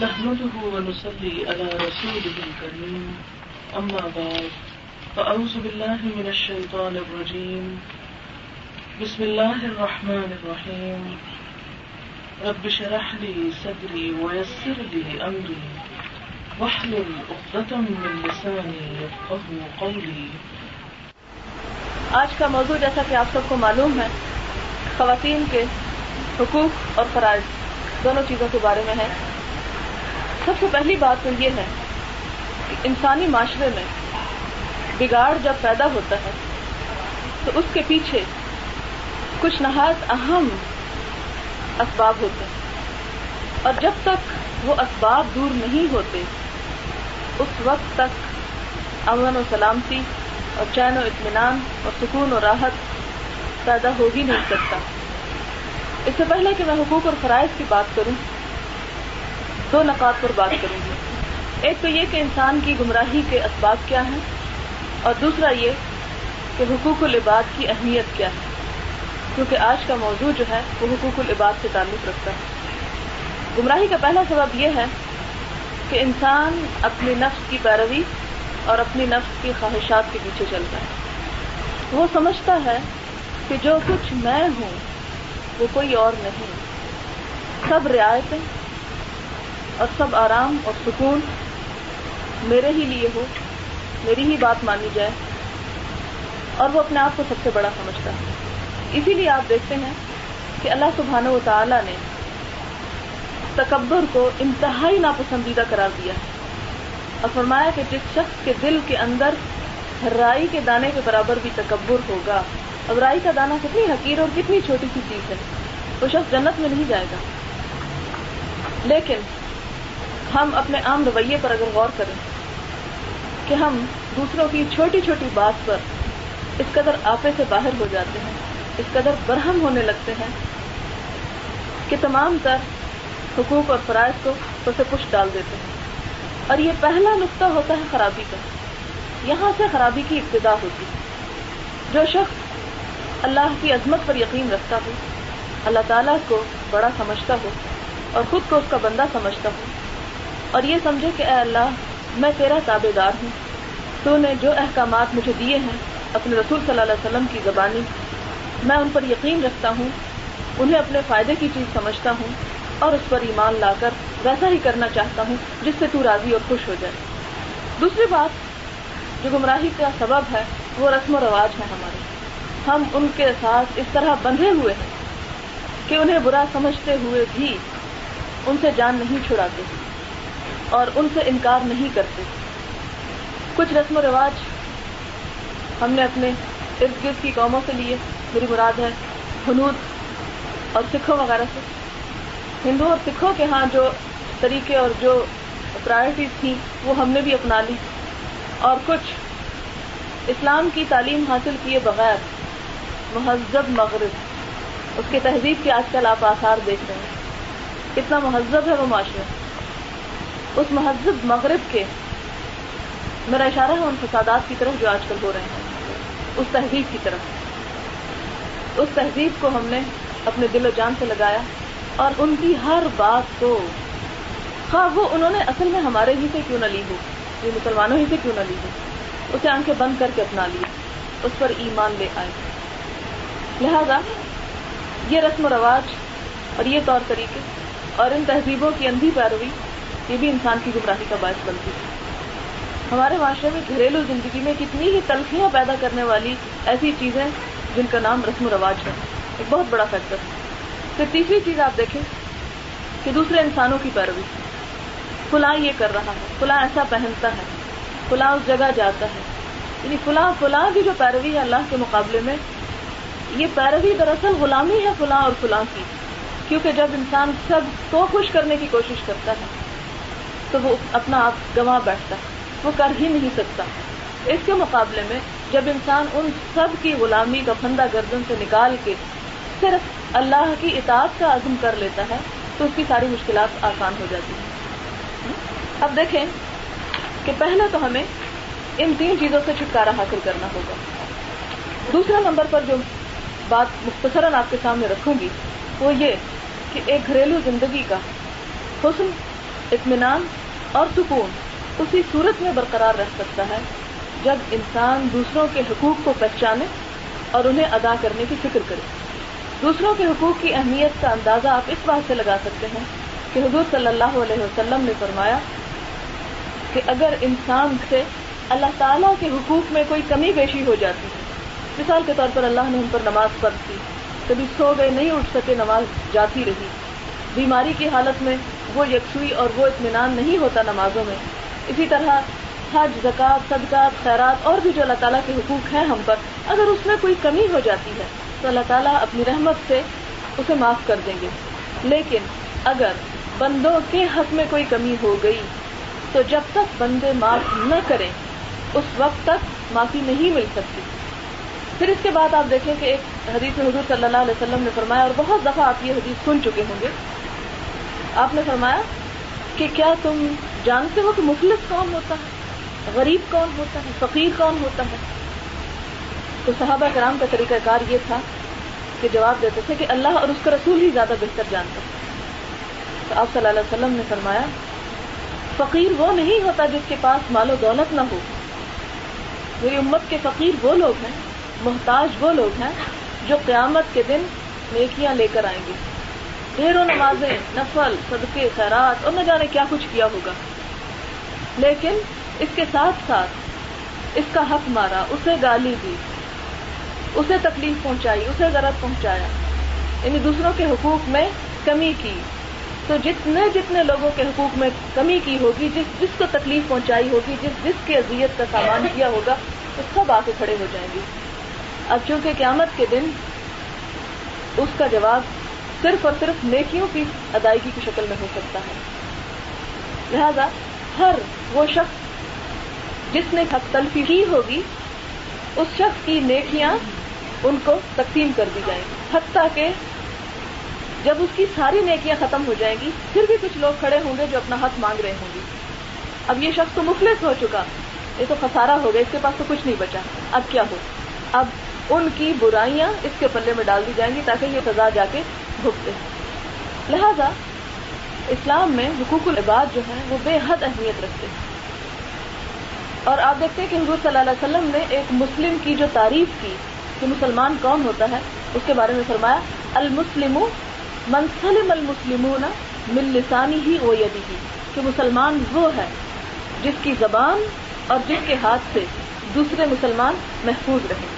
نحمده ونصلي على رسوله الكريم اما بعد فاعوذ بالله من الشيطان الرجيم بسم الله الرحمن الرحيم رب اشرح لي صدري ويسر لي امري واحلل عقدة من لساني يفقهوا قولي. آج کا موضوع جیسا کہ آپ سب کو معلوم ہے خواتین کے حقوق اور فرائض دونوں چیزوں کے بارے میں ہے. سب سے پہلی بات تو یہ ہے کہ انسانی معاشرے میں بگاڑ جب پیدا ہوتا ہے تو اس کے پیچھے کچھ نہایت اہم اسباب ہوتے ہیں اور جب تک وہ اسباب دور نہیں ہوتے اس وقت تک امن و سلامتی اور چین و اطمینان اور سکون و راحت پیدا ہو بھی نہیں سکتا. اس سے پہلے کہ میں حقوق اور فرائض کی بات کروں دو نقاط پر بات کروں گی. ایک تو یہ کہ انسان کی گمراہی کے اسباب کیا ہیں اور دوسرا یہ کہ حقوق العباد کی اہمیت کیا ہے کیونکہ آج کا موضوع جو ہے وہ حقوق العباد سے تعلق رکھتا ہے. گمراہی کا پہلا سبب یہ ہے کہ انسان اپنے نفس کی پیروی اور اپنی نفس کی خواہشات کے پیچھے چلتا ہے. وہ سمجھتا ہے کہ جو کچھ میں ہوں وہ کوئی اور نہیں, سب رعایتیں اور سب آرام اور سکون میرے ہی لیے ہو, میری ہی بات مانی جائے, اور وہ اپنے آپ کو سب سے بڑا سمجھتا ہے. اسی لیے آپ دیکھتے ہیں کہ اللہ سبحانہ و تعالیٰ نے تکبر کو انتہائی ناپسندیدہ قرار دیا اور فرمایا کہ جس شخص کے دل کے اندر رائی کے دانے کے برابر بھی تکبر ہوگا, اب رائی کا دانہ کتنی حقیر اور کتنی چھوٹی سی چیز ہے, وہ شخص جنت میں نہیں جائے گا. لیکن ہم اپنے عام رویے پر اگر غور کریں کہ ہم دوسروں کی چھوٹی چھوٹی بات پر اس قدر آپے سے باہر ہو جاتے ہیں, اس قدر برہم ہونے لگتے ہیں کہ تمام تر حقوق اور فرائض کو اسے کچھ ڈال دیتے ہیں. اور یہ پہلا نقطہ ہوتا ہے خرابی کا, یہاں سے خرابی کی ابتدا ہوتی ہے. جو شخص اللہ کی عظمت پر یقین رکھتا ہو, اللہ تعالیٰ کو بڑا سمجھتا ہو اور خود کو اس کا بندہ سمجھتا ہو اور یہ سمجھے کہ اے اللہ میں تیرا تابع دار ہوں, تو نے جو احکامات مجھے دیے ہیں اپنے رسول صلی اللہ علیہ وسلم کی زبانی میں ان پر یقین رکھتا ہوں, انہیں اپنے فائدے کی چیز سمجھتا ہوں اور اس پر ایمان لا کر ویسا ہی کرنا چاہتا ہوں جس سے تو راضی اور خوش ہو جائے. دوسری بات جو گمراہی کا سبب ہے وہ رسم و رواج ہے ہمارے, ہم ان کے ساتھ اس طرح بندھے ہوئے ہیں کہ انہیں برا سمجھتے ہوئے بھی ان سے جان نہیں چھڑاتے اور ان سے انکار نہیں کرتے. کچھ رسم و رواج ہم نے اپنے ارد گرد کی قوموں سے لیے, میری مراد ہے ہنود اور سکھوں وغیرہ سے. ہندوؤں اور سکھوں کے ہاں جو طریقے اور جو پرائرٹیز تھیں وہ ہم نے بھی اپنا لی اور کچھ اسلام کی تعلیم حاصل کیے بغیر مہذب مغرب, اس کے تہذیب کے آج کل آپ آثار دیکھ رہے ہیں, کتنا مہذب ہے وہ معاشرہ. اس مہذب مغرب کے میرا اشارہ ہے ان فسادات کی طرف جو آج کل ہو رہے ہیں, اس تہذیب کی طرف. اس تہذیب کو ہم نے اپنے دل و جان سے لگایا اور ان کی ہر بات کو, ہاں وہ انہوں نے اصل میں ہمارے ہی سے کیوں نہ لی ہو, یہ مسلمانوں ہی سے کیوں نہ لی ہو, اسے آنکھیں بند کر کے اپنا لیے, اس پر ایمان لے آئے. لہذا یہ رسم و رواج اور یہ طور طریقے اور ان تہذیبوں کی اندھی پیروی یہ بھی انسان کی گمراہی کا باعث بنتی ہے. ہمارے معاشرے میں گھریلو زندگی میں کتنی ہی تلخیاں پیدا کرنے والی ایسی چیزیں جن کا نام رسم و رواج ہے, ایک بہت بڑا فیکٹر ہے. پھر تیسری چیز آپ دیکھیں کہ دوسرے انسانوں کی پیروی, فلاں یہ کر رہا ہے, فلاں ایسا پہنتا ہے, فلاں اس جگہ جاتا ہے, یعنی فلاں کی جو پیروی ہے اللہ کے مقابلے میں, یہ پیروی دراصل غلامی ہے فلاں اور فلاں کی. کیونکہ جب انسان سب کو خوش کرنے کی کوشش کرتا ہے تو وہ اپنا آپ گنوا بیٹھتا ہے, وہ کر ہی نہیں سکتا. اس کے مقابلے میں جب انسان ان سب کی غلامی کا پھندا گردن سے نکال کے صرف اللہ کی اطاعت کا عزم کر لیتا ہے تو اس کی ساری مشکلات آسان ہو جاتی ہیں. اب دیکھیں کہ پہلا تو ہمیں ان تین چیزوں سے چھٹکارا حاصل کرنا ہوگا. دوسرا نمبر پر جو بات مختصراً آپ کے سامنے رکھوں گی وہ یہ کہ ایک گھریلو زندگی کا حسن اطمینان اور سکون اسی صورت میں برقرار رہ سکتا ہے جب انسان دوسروں کے حقوق کو پہچانے اور انہیں ادا کرنے کی فکر کرے۔ دوسروں کے حقوق کی اہمیت کا اندازہ آپ اس بات سے لگا سکتے ہیں کہ حضور صلی اللہ علیہ وسلم نے فرمایا کہ اگر انسان سے اللہ تعالیٰ کے حقوق میں کوئی کمی بیشی ہو جاتی ہے، مثال کے طور پر اللہ نے ہم پر نماز فرض کی، کبھی سو گئے نہیں اٹھ سکے، نماز جاتی رہی، بیماری کی حالت میں وہ یکسوئی اور وہ اطمینان نہیں ہوتا نمازوں میں، اسی طرح حج، زکوٰۃ، صدقات، خیرات اور بھی جو اللہ تعالیٰ کے حقوق ہیں ہم پر، اگر اس میں کوئی کمی ہو جاتی ہے تو اللہ تعالیٰ اپنی رحمت سے اسے معاف کر دیں گے۔ لیکن اگر بندوں کے حق میں کوئی کمی ہو گئی تو جب تک بندے معاف نہ کریں اس وقت تک معافی نہیں مل سکتی۔ پھر اس کے بعد آپ دیکھیں کہ ایک حدیث میں حضور صلی اللہ علیہ وسلم نے فرمایا، اور بہت دفعہ آپ یہ حدیث سن چکے ہوں گے، آپ نے فرمایا کہ کیا تم جانتے ہو کہ مفلس کون ہوتا ہے، غریب کون ہوتا ہے، فقیر کون ہوتا ہے؟ تو صحابہ کرام کا طریقہ کار یہ تھا کہ جواب دیتے تھے کہ اللہ اور اس کا رسول ہی زیادہ بہتر جانتا ہے۔ تو آپ صلی اللہ علیہ وسلم نے فرمایا، فقیر وہ نہیں ہوتا جس کے پاس مال و دولت نہ ہو، میری امت کے فقیر وہ لوگ ہیں، محتاج وہ لوگ ہیں جو قیامت کے دن نیکیاں لے کر آئیں گے، ڈھیروں نمازیں، نفل، صدقے، خیرات اور نہ جانے کیا کچھ کیا ہوگا، لیکن اس کے ساتھ ساتھ اس کا حق مارا، اسے گالی دی، اسے تکلیف پہنچائی، اسے ضرر پہنچایا، یعنی دوسروں کے حقوق میں کمی کی۔ تو جتنے جتنے لوگوں کے حقوق میں کمی کی ہوگی، جس کو تکلیف پہنچائی ہوگی، جس کی اذیت کا سامان کیا ہوگا، وہ سب آ کے کھڑے ہو جائیں گے۔ اب چونکہ قیامت کے دن اس کا جواب صرف اور صرف نیکیوں کی ادائیگی کی شکل میں ہو سکتا ہے، لہذا ہر وہ شخص جس نے حق تلفی کی ہوگی اس شخص کی نیکیاں ان کو تقسیم کر دی جائیں گی، حتیٰ کہ جب اس کی ساری نیکیاں ختم ہو جائیں گی پھر بھی کچھ لوگ کھڑے ہوں گے جو اپنا حق مانگ رہے ہوں گے۔ اب یہ شخص تو مفلس ہو چکا، یہ تو خسارہ ہو گیا، اس کے پاس تو کچھ نہیں بچا، اب کیا ہو؟ اب ان کی برائیاں اس کے پلے میں ڈال دی جائیں گی تاکہ یہ سزا جا کے بھگتے ہیں۔ لہذا اسلام میں حقوق العباد جو ہیں وہ بے حد اہمیت رکھتے ہیں، اور آپ دیکھتے ہیں کہ حضور صلی اللہ علیہ وسلم نے ایک مسلم کی جو تعریف کی کہ مسلمان کون ہوتا ہے، اس کے بارے میں فرمایا، المسلم من سلم المسلمون من لسانه ویده، کہ مسلمان وہ ہے جس کی زبان اور جس کے ہاتھ سے دوسرے مسلمان محفوظ رہیں۔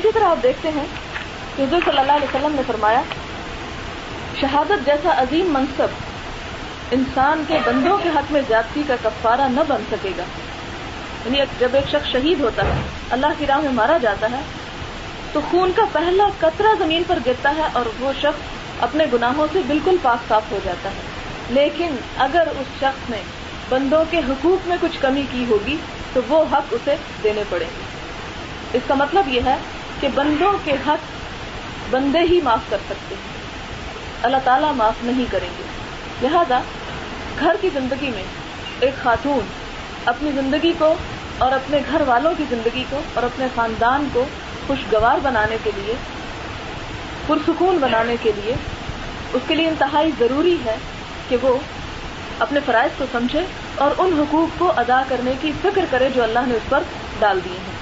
اسی طرح آپ دیکھتے ہیں کہ حضور صلی اللہ علیہ وسلم نے فرمایا، شہادت جیسا عظیم منصب انسان کے بندوں کے حق میں زیادتی کا کفارہ نہ بن سکے گا، یعنی جب ایک شخص شہید ہوتا ہے، اللہ کی راہ میں مارا جاتا ہے، تو خون کا پہلا قطرہ زمین پر گرتا ہے اور وہ شخص اپنے گناہوں سے بالکل پاک صاف ہو جاتا ہے، لیکن اگر اس شخص نے بندوں کے حقوق میں کچھ کمی کی ہوگی تو وہ حق اسے دینے پڑیں گے۔ اس کا مطلب یہ ہے کہ بندوں کے حق بندے ہی معاف کر سکتے ہیں، اللہ تعالیٰ معاف نہیں کریں گے۔ لہذا گھر کی زندگی میں ایک خاتون اپنی زندگی کو اور اپنے گھر والوں کی زندگی کو اور اپنے خاندان کو خوشگوار بنانے کے لیے، پرسکون بنانے کے لیے، اس کے لیے انتہائی ضروری ہے کہ وہ اپنے فرائض کو سمجھے اور ان حقوق کو ادا کرنے کی فکر کرے جو اللہ نے اس پر ڈال دیے ہیں۔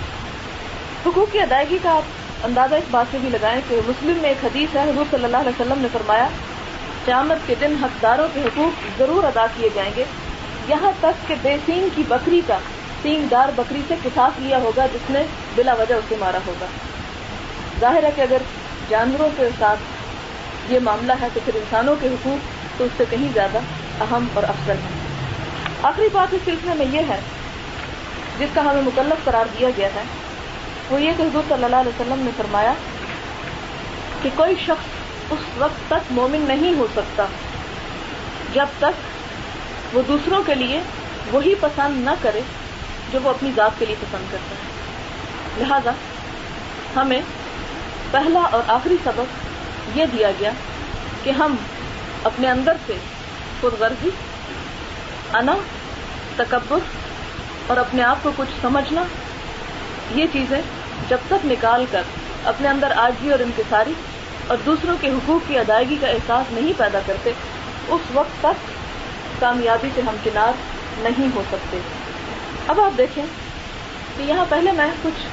حقوق کی ادائیگی کا آپ اندازہ اس بات سے بھی لگائیں کہ مسلم میں ایک حدیث ہے، حضور صلی اللہ علیہ وسلم نے فرمایا، قیامت کے دن حقداروں کے حقوق ضرور ادا کیے جائیں گے، یہاں تک کہ بے سینگ کی بکری کا سینگ دار بکری سے قصاص لیا ہوگا جس نے بلا وجہ اسے مارا ہوگا۔ ظاہر ہے کہ اگر جانوروں کے ساتھ یہ معاملہ ہے تو پھر انسانوں کے حقوق تو اس سے کہیں زیادہ اہم اور افضل ہیں۔ آخری بات اس سلسلے میں یہ ہے جس کا ہمیں مکلف قرار دیا گیا ہے، وہ یہ کہ حضور صلی اللہ علیہ وسلم نے فرمایا کہ کوئی شخص اس وقت تک مومن نہیں ہو سکتا جب تک وہ دوسروں کے لیے وہی پسند نہ کرے جو وہ اپنی ذات کے لیے پسند کرتا ہے۔ لہذا ہمیں پہلا اور آخری سبق یہ دیا گیا کہ ہم اپنے اندر سے خودغرضی، انا، تکبر اور اپنے آپ کو کچھ سمجھنا، یہ چیزیں جب تک نکال کر اپنے اندر عاجزی اور انکساری اور دوسروں کے حقوق کی ادائیگی کا احساس نہیں پیدا کرتے، اس وقت تک کامیابی سے ہمکنار نہیں ہو سکتے. اب آپ دیکھیں کہ یہاں پہلے میں کچھ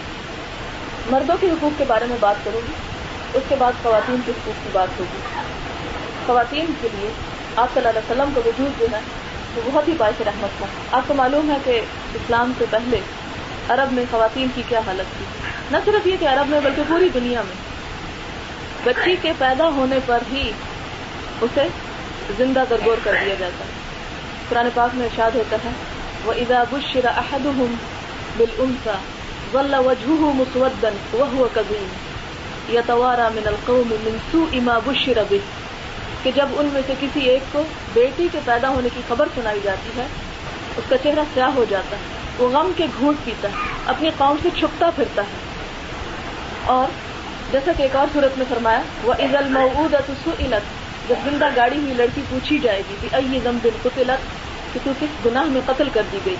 مردوں کے حقوق کے بارے میں بات کروں گی, اس کے بعد خواتین کے حقوق کی بات ہوگی. خواتین کے لیے آپ صلی اللہ علیہ وسلم کا وجود جو ہے وہ بہت ہی باعث رحمت تھا. آپ کو معلوم ہے کہ اسلام سے پہلے عرب میں خواتین کی کیا حالت تھی, نہ صرف یہ کہ عرب میں بلکہ پوری دنیا میں بچی کے پیدا ہونے پر ہی اسے زندہ درگور کر دیا جاتا. قرآن پاک میں ارشاد ہوتا ہے وَإِذَا بُشِّرَ أَحَدُهُمْ بِالْأُنْثَىٰ ظل وجهه مسودا وهو كظيم يتوارى من القوم من سوء ما بشر به, کہ جب ان میں سے کسی ایک کو بیٹی کے پیدا ہونے کی خبر سنائی جاتی ہے اس کا چہرہ سیاہ ہو جاتا ہے, وہ غم کے گھونٹ پیتا ہے, اپنی قوم سے چھپتا پھرتا ہے. اور جیسا کہ ایک اور صورت میں فرمایا وَإِذَا الْمَوْءُودَةُ سُئِلَتْ, جب زندہ گاڑی ہوئی لڑکی پوچھی جائے گی بِأَيِّ ذَنْبٍ قُتِلَتْ, کہ تو کس گناہ میں قتل کر دی گئی.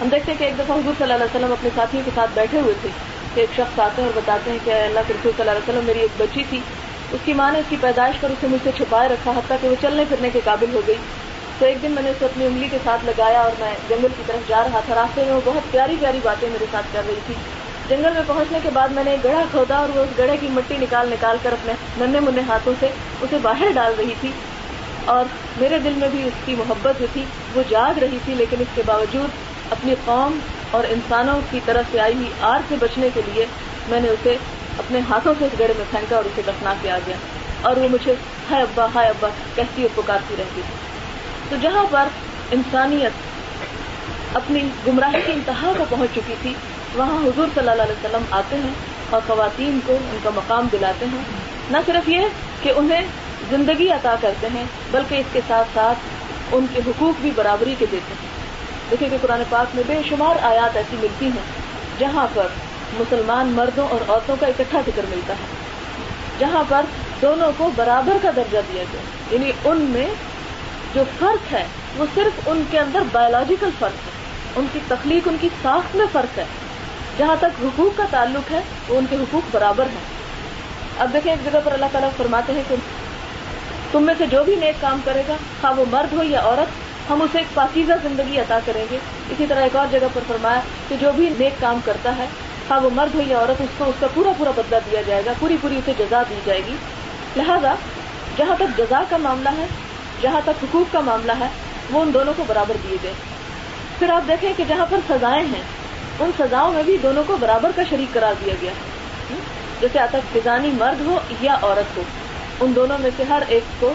ہم دیکھتے ہیں کہ ایک دفعہ حضور صلی اللہ علیہ وسلم اپنے ساتھیوں کے ساتھ بیٹھے ہوئے تھے کہ ایک شخص آتے ہیں اور بتاتے ہیں کہ اللہ کے رسول صلی اللہ علیہ وسلم, میری ایک بچی تھی, اس کی ماں نے اس کی پیدائش پر اسے مجھ سے چھپائے رکھا حتیٰ کہ وہ چلنے پھرنے کے قابل ہو گئی. تو ایک دن میں نے اسے اپنی انگلی کے ساتھ لگایا اور میں جنگل کی طرف جا رہا تھا. راستے میں وہ بہت پیاری پیاری باتیں میرے ساتھ کر رہی تھی. جنگل میں پہنچنے کے بعد میں نے ایک گڑھا کھودا اور وہ اس گڑھے کی مٹی نکال نکال کر اپنے ننے منے ہاتھوں سے اسے باہر ڈال رہی تھی, اور میرے دل میں بھی اس کی محبت جو تھی وہ جاگ رہی تھی. لیکن اس کے باوجود اپنی قوم اور انسانوں کی طرف سے آئی ہوئی آر سے بچنے کے لیے میں نے اسے اپنے ہاتھوں سے اس گڑھے میں پھینکا اور اسے دفنا کے آ گیا, اور وہ مجھے ہائے ابا کہتی اور پکارتی رہتی. تو جہاں پر انسانیت اپنی گمراہی کی انتہا کو پہنچ چکی تھی وہاں حضور صلی اللہ علیہ وسلم آتے ہیں اور خواتین کو ان کا مقام دلاتے ہیں. نہ صرف یہ کہ انہیں زندگی عطا کرتے ہیں بلکہ اس کے ساتھ ساتھ ان کے حقوق بھی برابری کے دیتے ہیں. دیکھیں کہ قرآن پاک میں بے شمار آیات ایسی ملتی ہیں جہاں پر مسلمان مردوں اور عورتوں کا اکٹھا ذکر ملتا ہے, جہاں پر دونوں کو برابر کا درجہ دیا گیا. یعنی ان میں جو فرق ہے وہ صرف ان کے اندر بایولوجیکل فرق ہے, ان کی تخلیق, ان کی ساخت میں فرق ہے. جہاں تک حقوق کا تعلق ہے وہ ان کے حقوق برابر ہیں. اب دیکھیں ایک جگہ پر اللہ تعالیٰ فرماتے ہیں کہ تم میں سے جو بھی نیک کام کرے گا خواہ وہ مرد ہو یا عورت, ہم اسے ایک پاکیزہ زندگی عطا کریں گے. اسی طرح ایک اور جگہ پر فرمایا کہ جو بھی نیک کام کرتا ہے خواہ وہ مرد ہو یا عورت, اس کا پورا پورا بدلہ دیا جائے گا, پوری پوری اسے جزا دی جائے گی. لہذا جہاں تک جزا کا معاملہ ہے, جہاں تک حقوق کا معاملہ ہے, وہ ان دونوں کو برابر دیے گئے. پھر آپ دیکھیں کہ جہاں پر سزائیں ہیں ان سزاؤں میں بھی دونوں کو برابر کا شریک قرار دیا گیا. جیسے آتک فزانی مرد ہو یا عورت ہو, ان دونوں میں سے ہر ایک کو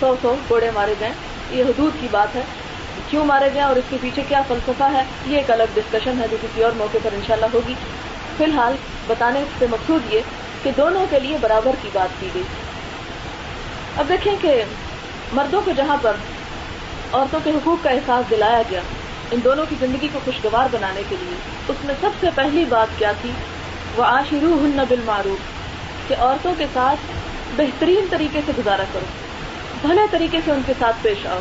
100 کوڑے مارے گئے. یہ حدود کی بات ہے, کیوں مارے گئے اور اس کے پیچھے کیا فلسفہ ہے یہ ایک الگ ڈسکشن ہے جو کسی اور موقع پر انشاءاللہ ہوگی. فی الحال بتانے سے مقصود یہ کہ دونوں کے لیے برابر کی بات کی گئی. اب دیکھیں کہ مردوں کو جہاں پر عورتوں کے حقوق کا احساس دلایا گیا ان دونوں کی زندگی کو خوشگوار بنانے کے لیے, اس میں سب سے پہلی بات کیا تھی وَعَاشِرُوهُنَّ بِالْمَعْرُوفِ, کہ عورتوں کے ساتھ بہترین طریقے سے گزارا کرو, بھلے طریقے سے ان کے ساتھ پیش آؤ.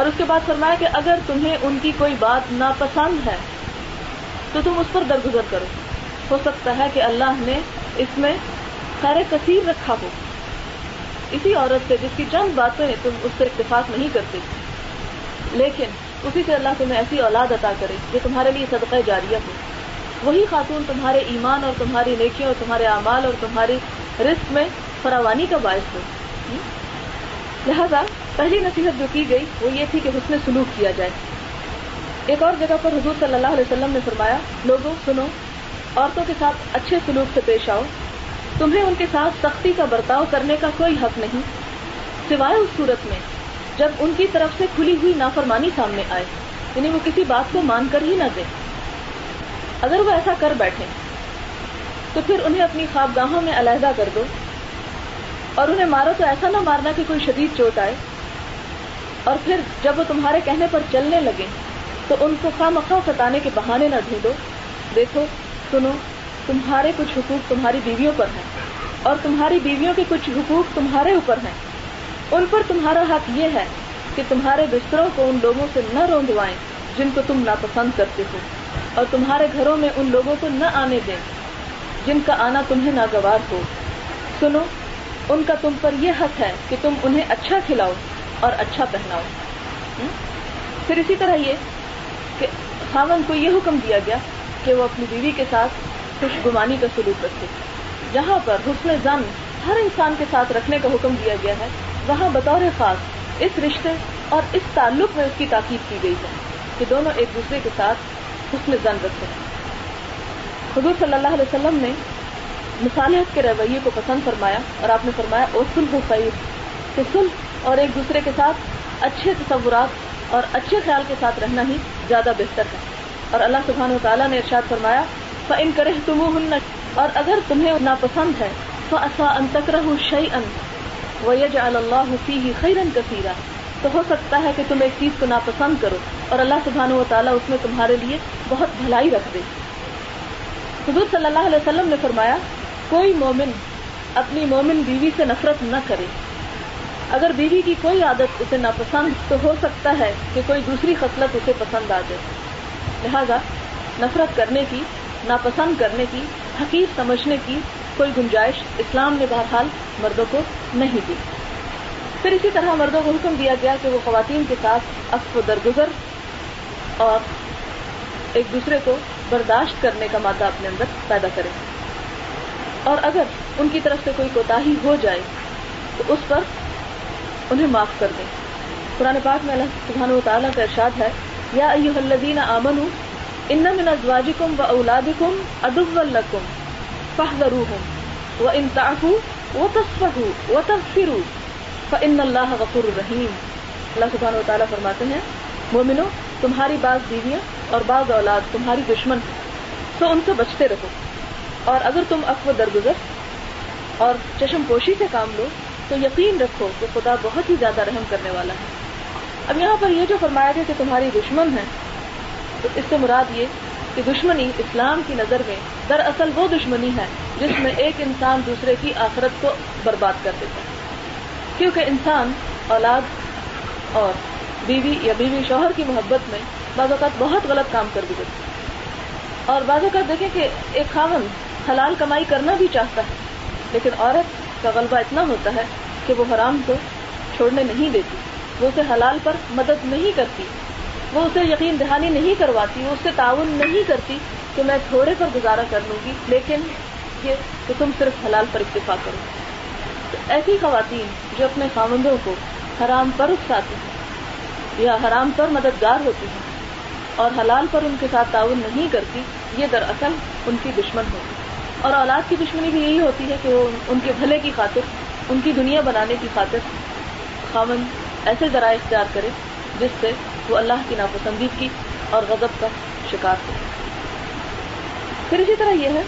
اور اس کے بعد فرمایا کہ اگر تمہیں ان کی کوئی بات ناپسند ہے تو تم اس پر درگزر کرو, ہو سکتا ہے کہ اللہ نے اس میں خیر کثیر رکھا ہو. اسی عورت سے جس کی چند باتیں تم اس سے اتفاق نہیں کرتے لیکن اسی سے اللہ تمہیں ایسی اولاد عطا کرے جو تمہارے لیے صدقہ جاریہ ہو, وہی خاتون تمہارے ایمان اور تمہاری نیکیوں اور تمہارے اعمال اور تمہاری رزق میں فراوانی کا باعث ہو. لہذا پہلی نصیحت جو کی گئی وہ یہ تھی کہ حسن سلوک کیا جائے. ایک اور جگہ پر حضور صلی اللہ علیہ وسلم نے فرمایا لوگوں سنو, عورتوں کے ساتھ اچھے سلوک سے پیش آؤ, تمہیں ان کے ساتھ سختی کا برتاؤ کرنے کا کوئی حق نہیں سوائے اس صورت میں جب ان کی طرف سے کھلی ہوئی نافرمانی سامنے آئے, یعنی وہ کسی بات کو مان کر ہی نہ دیں. اگر وہ ایسا کر بیٹھیں تو پھر انہیں اپنی خوابگاہوں میں علیحدہ کر دو, اور انہیں مارو تو ایسا نہ مارنا کہ کوئی شدید چوٹ آئے. اور پھر جب وہ تمہارے کہنے پر چلنے لگیں تو ان کو خواہ مخواہ ستانے کے بہانے نہ ڈھونڈو. دیکھو سنو, تمہارے کچھ حقوق تمہاری بیویوں پر ہیں اور تمہاری بیویوں کے کچھ حقوق تمہارے اوپر ہیں. ان پر تمہارا حق یہ ہے کہ تمہارے بستروں کو ان لوگوں سے نہ روندوائیں جن کو تم ناپسند کرتے ہو, اور تمہارے گھروں میں ان لوگوں کو نہ آنے دیں جن کا آنا تمہیں ناگوار ہو. سنو, ان کا تم پر یہ حق ہے کہ تم انہیں اچھا کھلاؤ اور اچھا پہناؤ. پھر اسی طرح یہ کہ خاوند کو یہ حکم دیا گیا کہ وہ اپنی بیوی کے ساتھ خوشگمانی کا سلوک رکھے. جہاں پر حسن ظن ہر انسان کے ساتھ رکھنے کا حکم دیا گیا ہے وہاں بطور خاص اس رشتے اور اس تعلق میں اس کی تاکید کی گئی ہے کہ دونوں ایک دوسرے کے ساتھ حسن ظن رکھیں. حضور صلی اللہ علیہ وسلم نے مصالحت کے رویے کو پسند فرمایا اور آپ نے فرمایا او صلح خیر، کہ صلح اور ایک دوسرے کے ساتھ اچھے تصورات اور اچھے خیال کے ساتھ رہنا ہی زیادہ بہتر ہے. اور اللہ سبحانہ وتعالیٰ نے ارشاد فرمایا فَإِن كَرِهْتُمُوهُنَّ، اور اگر تمہیں ناپسند ہے فَعَسَىٰ أَن تَكْرَهُوا شَيْئًا وَيَجْعَلَ اللَّهُ فِيهِ خَيْرًا كَثِيرًا، تو ہو سکتا ہے کہ تم ایک چیز کو ناپسند کرو اور اللہ سبحانہ و تعالیٰ اس میں تمہارے لیے بہت بھلائی رکھ دے. حضور صلی اللہ علیہ وسلم نے فرمایا کوئی مومن اپنی مومن بیوی سے نفرت نہ کرے. اگر بیوی کی کوئی عادت اسے ناپسند تو ہو سکتا ہے کہ کوئی دوسری خصلت اسے پسند آ جائے. لہذا نفرت کرنے کی، ناپسند کرنے کی، حقیر سمجھنے کی کوئی گنجائش اسلام نے بہرحال مردوں کو نہیں دی. پھر اسی طرح مردوں کو حکم دیا گیا کہ وہ خواتین کے ساتھ عفو و درگزر اور ایک دوسرے کو برداشت کرنے کا مادہ اپنے اندر پیدا کریں، اور اگر ان کی طرف سے کوئی کوتاہی ہو جائے تو اس پر انہیں معاف کر دیں. قرآن پاک میں اللہ سبحانہ و تعالیٰ کا ارشاد ہے یا ایھا الذین آمنوا ان من ازواجکم واولادکم عدوا لکم فاحذروہم وان تعفوا وتصفحوا وتغفروا فإن اللہ غفور رحیم. اللہ سبحانہ و تعالیٰ فرماتے ہیں مومنو تمہاری بعض بیویاں اور بعض اولاد تمہاری دشمن تو ان سے بچتے رہو، اور اگر تم عفو درگزر اور چشم پوشی سے کام لو تو یقین رکھو کہ خدا بہت ہی زیادہ رحم کرنے والا ہے. اب یہاں پر یہ جو فرمایا گیا کہ تمہاری دشمن ہیں، تو اس سے مراد یہ کہ دشمنی اسلام کی نظر میں دراصل وہ دشمنی ہے جس میں ایک انسان دوسرے کی آخرت کو برباد کر دیتا ہے، کیونکہ انسان اولاد اور بیوی یا بیوی شوہر کی محبت میں بعض اوقات بہت غلط کام کر دیتے ہیں. اور بعض اوقات دیکھیں کہ ایک خاوند حلال کمائی کرنا بھی چاہتا ہے لیکن عورت کا غلبہ اتنا ہوتا ہے کہ وہ حرام کو چھوڑنے نہیں دیتی، وہ اسے حلال پر مدد نہیں کرتی، وہ اسے یقین دہانی نہیں کرواتی، وہ اس سے تعاون نہیں کرتی کہ میں تھوڑے پر گزارا کر لوں گی لیکن یہ کہ تم صرف حلال پر اکتفا کرو. ایسی خواتین جو اپنے خاوندوں کو حرام پر اکساتی ہیں یا حرام پر مددگار ہوتی ہیں اور حلال پر ان کے ساتھ تعاون نہیں کرتی، یہ دراصل ان کی دشمن ہوتی ہے. اور اولاد کی دشمنی بھی یہی ہوتی ہے کہ وہ ان کے بھلے کی خاطر، ان کی دنیا بنانے کی خاطر خاوند ایسے ذرائع اختیار کرے جس سے وہ اللہ کی ناپسندیدگی اور غضب کا شکار ہو. پھر اسی طرح یہ ہے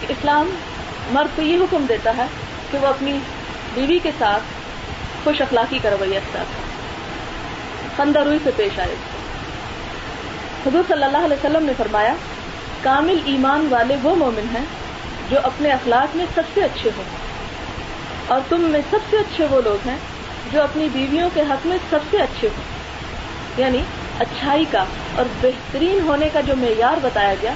کہ اسلام مرد کو یہ حکم دیتا ہے کہ وہ اپنی بیوی کے ساتھ خوش اخلاقی کا رویہ اختیار کرے، خندہ روئی سے پیش آئے. حضور صلی اللہ علیہ وسلم نے فرمایا کامل ایمان والے وہ مومن ہیں جو اپنے اخلاق میں سب سے اچھے ہوں، اور تم میں سب سے اچھے وہ لوگ ہیں جو اپنی بیویوں کے حق میں سب سے اچھے ہوں. یعنی اچھائی کا اور بہترین ہونے کا جو معیار بتایا گیا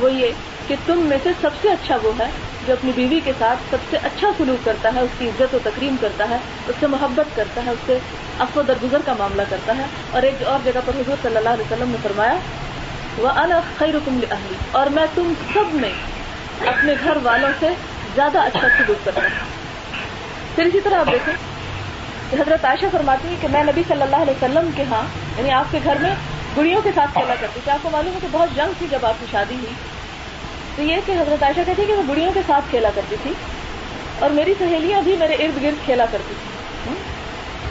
وہ یہ کہ تم میں سے سب سے اچھا وہ ہے جو اپنی بیوی کے ساتھ سب سے اچھا سلوک کرتا ہے، اس کی عزت و تکریم کرتا ہے، اس سے محبت کرتا ہے، اس سے عفو درگزر کا معاملہ کرتا ہے. اور ایک اور جگہ پر حضور صلی اللہ علیہ وسلم نے فرمایا وَأَنَا خَيْرُكُمْ لِأَهْلِي، اور میں تم سب میں اپنے گھر والوں سے زیادہ اچھا سلوک کرتا ہوں. پھر اسی طرح آپ دیکھیں حضرت عائشہ فرماتی ہیں کہ میں نبی صلی اللہ علیہ وسلم کے ہاں یعنی آپ کے گھر میں گڑیوں کے ساتھ چلا کرتی تھی. آپ کو معلوم ہے کہ بہت جنگ تھی جب آپ کی شادی ہوئی، تو یہ کہ حضرت عائشہ کہتی کہ میں بڑیوں کے ساتھ کھیلا کرتی تھی اور میری سہیلیاں بھی میرے ارد گرد کھیلا کرتی تھی.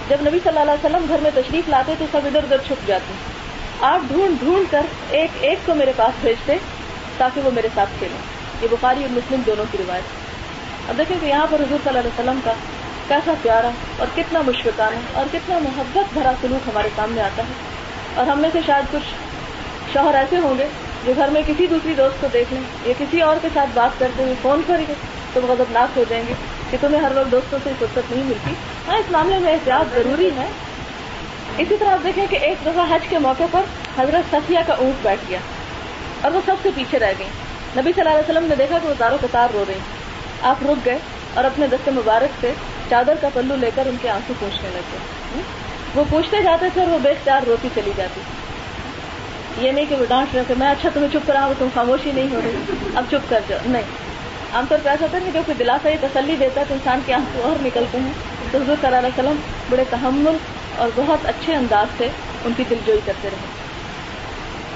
جب نبی صلی اللہ علیہ وسلم گھر میں تشریف لاتے تو سب ادھر ادھر چھپ جاتی، آپ ڈھونڈ ڈھونڈ کر ایک ایک کو میرے پاس بھیجتے تاکہ وہ میرے ساتھ کھیلیں. یہ بخاری اور مسلم دونوں کی روایت. اب دیکھیں کہ یہاں پر حضور صلی اللہ علیہ وسلم کا کیسا پیارا اور کتنا مشفقانہ اور کتنا محبت بھرا سلوک ہمارے سامنے آتا ہے. اور ہم میں سے شاید کچھ شوہر ایسے ہوں گے جو گھر میں کسی دوسری دوست کو دیکھ لیں یا کسی اور کے ساتھ بات کرتے ہوئے فون کریں گے تو غضبناک ہو جائیں گے کہ تمہیں ہر وقت دوستوں سے فرصت نہیں ملتی. ہاں اس معاملے میں احتیاط ضروری ہے. اسی طرح آپ دیکھیں کہ ایک دفعہ حج کے موقع پر حضرت صفیہ کا اونٹ بیٹھ گیا اور وہ سب سے پیچھے رہ گئیں. نبی صلی اللہ علیہ وسلم نے دیکھا کہ وہ زاروں قطار رو رہی ہیں. آپ رک گئے اور اپنے دست مبارک سے چادر کا پلو لے کر ان کے آنسو پوچھنے لگے. وہ پوچھتے جاتے تھے اور وہ بے اختیار روتی چلی جاتی تھی. یہ نہیں کہ وہ ڈانٹ رہے تھے میں اچھا تمہیں چپ کرا ہوں تم خاموشی نہیں ہو رہی اب چپ کر جاؤ. نہیں، عام طور پہ ایسا ہوتا ہے کہ کوئی دلاسہ یہ تسلی دیتا ہے تو انسان کی آنکھ اور نکلتے ہیں. تو حضور صلی اللہ علیہ وسلم بڑے تحمل اور بہت اچھے انداز سے ان کی دلجوئی کرتے رہے.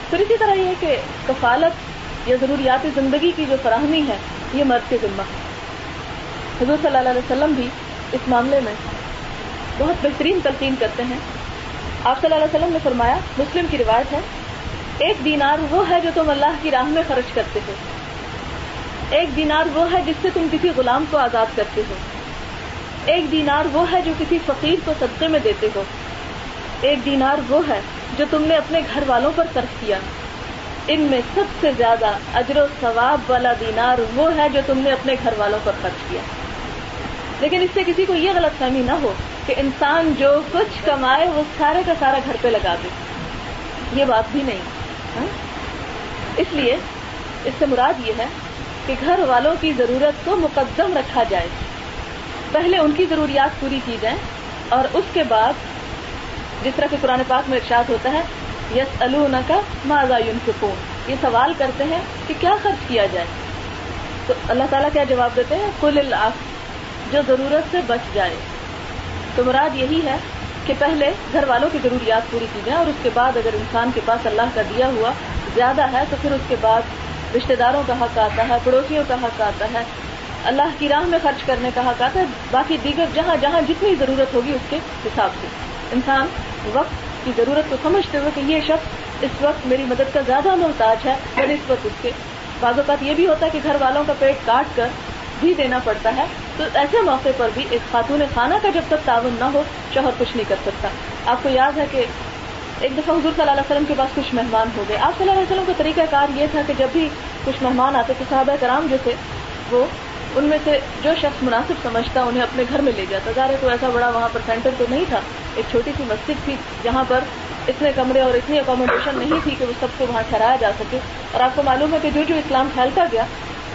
پھر اسی طرح یہ کہ کفالت یا ضروریات زندگی کی جو فراہمی ہے یہ مرد کے ذمہ ہے. حضور صلی اللہ علیہ وسلم بھی اس معاملے میں بہت بہترین تلقین کرتے ہیں. آپ صلی اللہ علیہ وسلم نے فرمایا، مسلم کی روایت ہے، 1 دینار وہ ہے جو تم اللہ کی راہ میں خرچ کرتے ہو، 1 دینار وہ ہے جس سے تم کسی غلام کو آزاد کرتے ہو، 1 دینار وہ ہے جو کسی فقیر کو صدقے میں دیتے ہو، 1 دینار وہ ہے جو تم نے اپنے گھر والوں پر صرف کیا. ان میں سب سے زیادہ اجر و ثواب والا دینار وہ ہے جو تم نے اپنے گھر والوں پر خرچ کیا. لیکن اس سے کسی کو یہ غلط فہمی نہ ہو کہ انسان جو کچھ کمائے وہ سارے کا سارا گھر پہ لگا دے، یہ بات بھی نہیں. اس لیے اس سے مراد یہ ہے کہ گھر والوں کی ضرورت کو مقدم رکھا جائے، پہلے ان کی ضروریات پوری کی جائیں اور اس کے بعد جس طرح کہ قرآن پاک میں ارشاد ہوتا ہے يَسْأَلُونَكَ مَاذَا يُنْفِقُونَ، یہ سوال کرتے ہیں کہ کیا خرچ کیا جائے. تو اللہ تعالیٰ کیا جواب دیتے ہیں؟ قُلِ الْعَفْوَ، جو ضرورت سے بچ جائے. تو مراد یہی ہے کہ پہلے گھر والوں کی ضروریات پوری کی جائیں اور اس کے بعد اگر انسان کے پاس اللہ کا دیا ہوا زیادہ ہے تو پھر اس کے بعد رشتہ داروں کا حق آتا ہے، پڑوسیوں کا حق آتا ہے، اللہ کی راہ میں خرچ کرنے کا حق آتا ہے، باقی دیگر جہاں جہاں جتنی ضرورت ہوگی اس کے حساب سے. انسان وقت کی ضرورت کو سمجھتے ہوئے کہ یہ شخص اس وقت میری مدد کا زیادہ محتاج ہے اور اس وقت اس کے بعض اوقات یہ بھی ہوتا ہے کہ گھر والوں کا پیٹ کاٹ کر بھی دینا پڑتا ہے. تو ایسے موقع پر بھی ایک خاتون خانہ کا جب تک تعاون نہ ہو شوہر کچھ نہیں کر سکتا. آپ کو یاد ہے کہ ایک دفعہ حضور صلی اللہ علیہ وسلم کے پاس کچھ مہمان ہو گئے. آپ صلی اللہ علیہ وسلم کا طریقہ کار یہ تھا کہ جب بھی کچھ مہمان آتے تو صحابہ کرام جو تھے وہ ان میں سے جو شخص مناسب سمجھتا انہیں اپنے گھر میں لے جاتا. ظاہر ہے کوئی ایسا بڑا وہاں پر سینٹر تو نہیں تھا، ایک چھوٹی سی مسجد تھی جہاں پر اتنے کمرے اور اتنی اکوموڈیشن نہیں تھی کہ وہ سب کو وہاں ٹھہرایا جا سکے. اور آپ کو معلوم ہے کہ جو جو اسلام پھیلتا گیا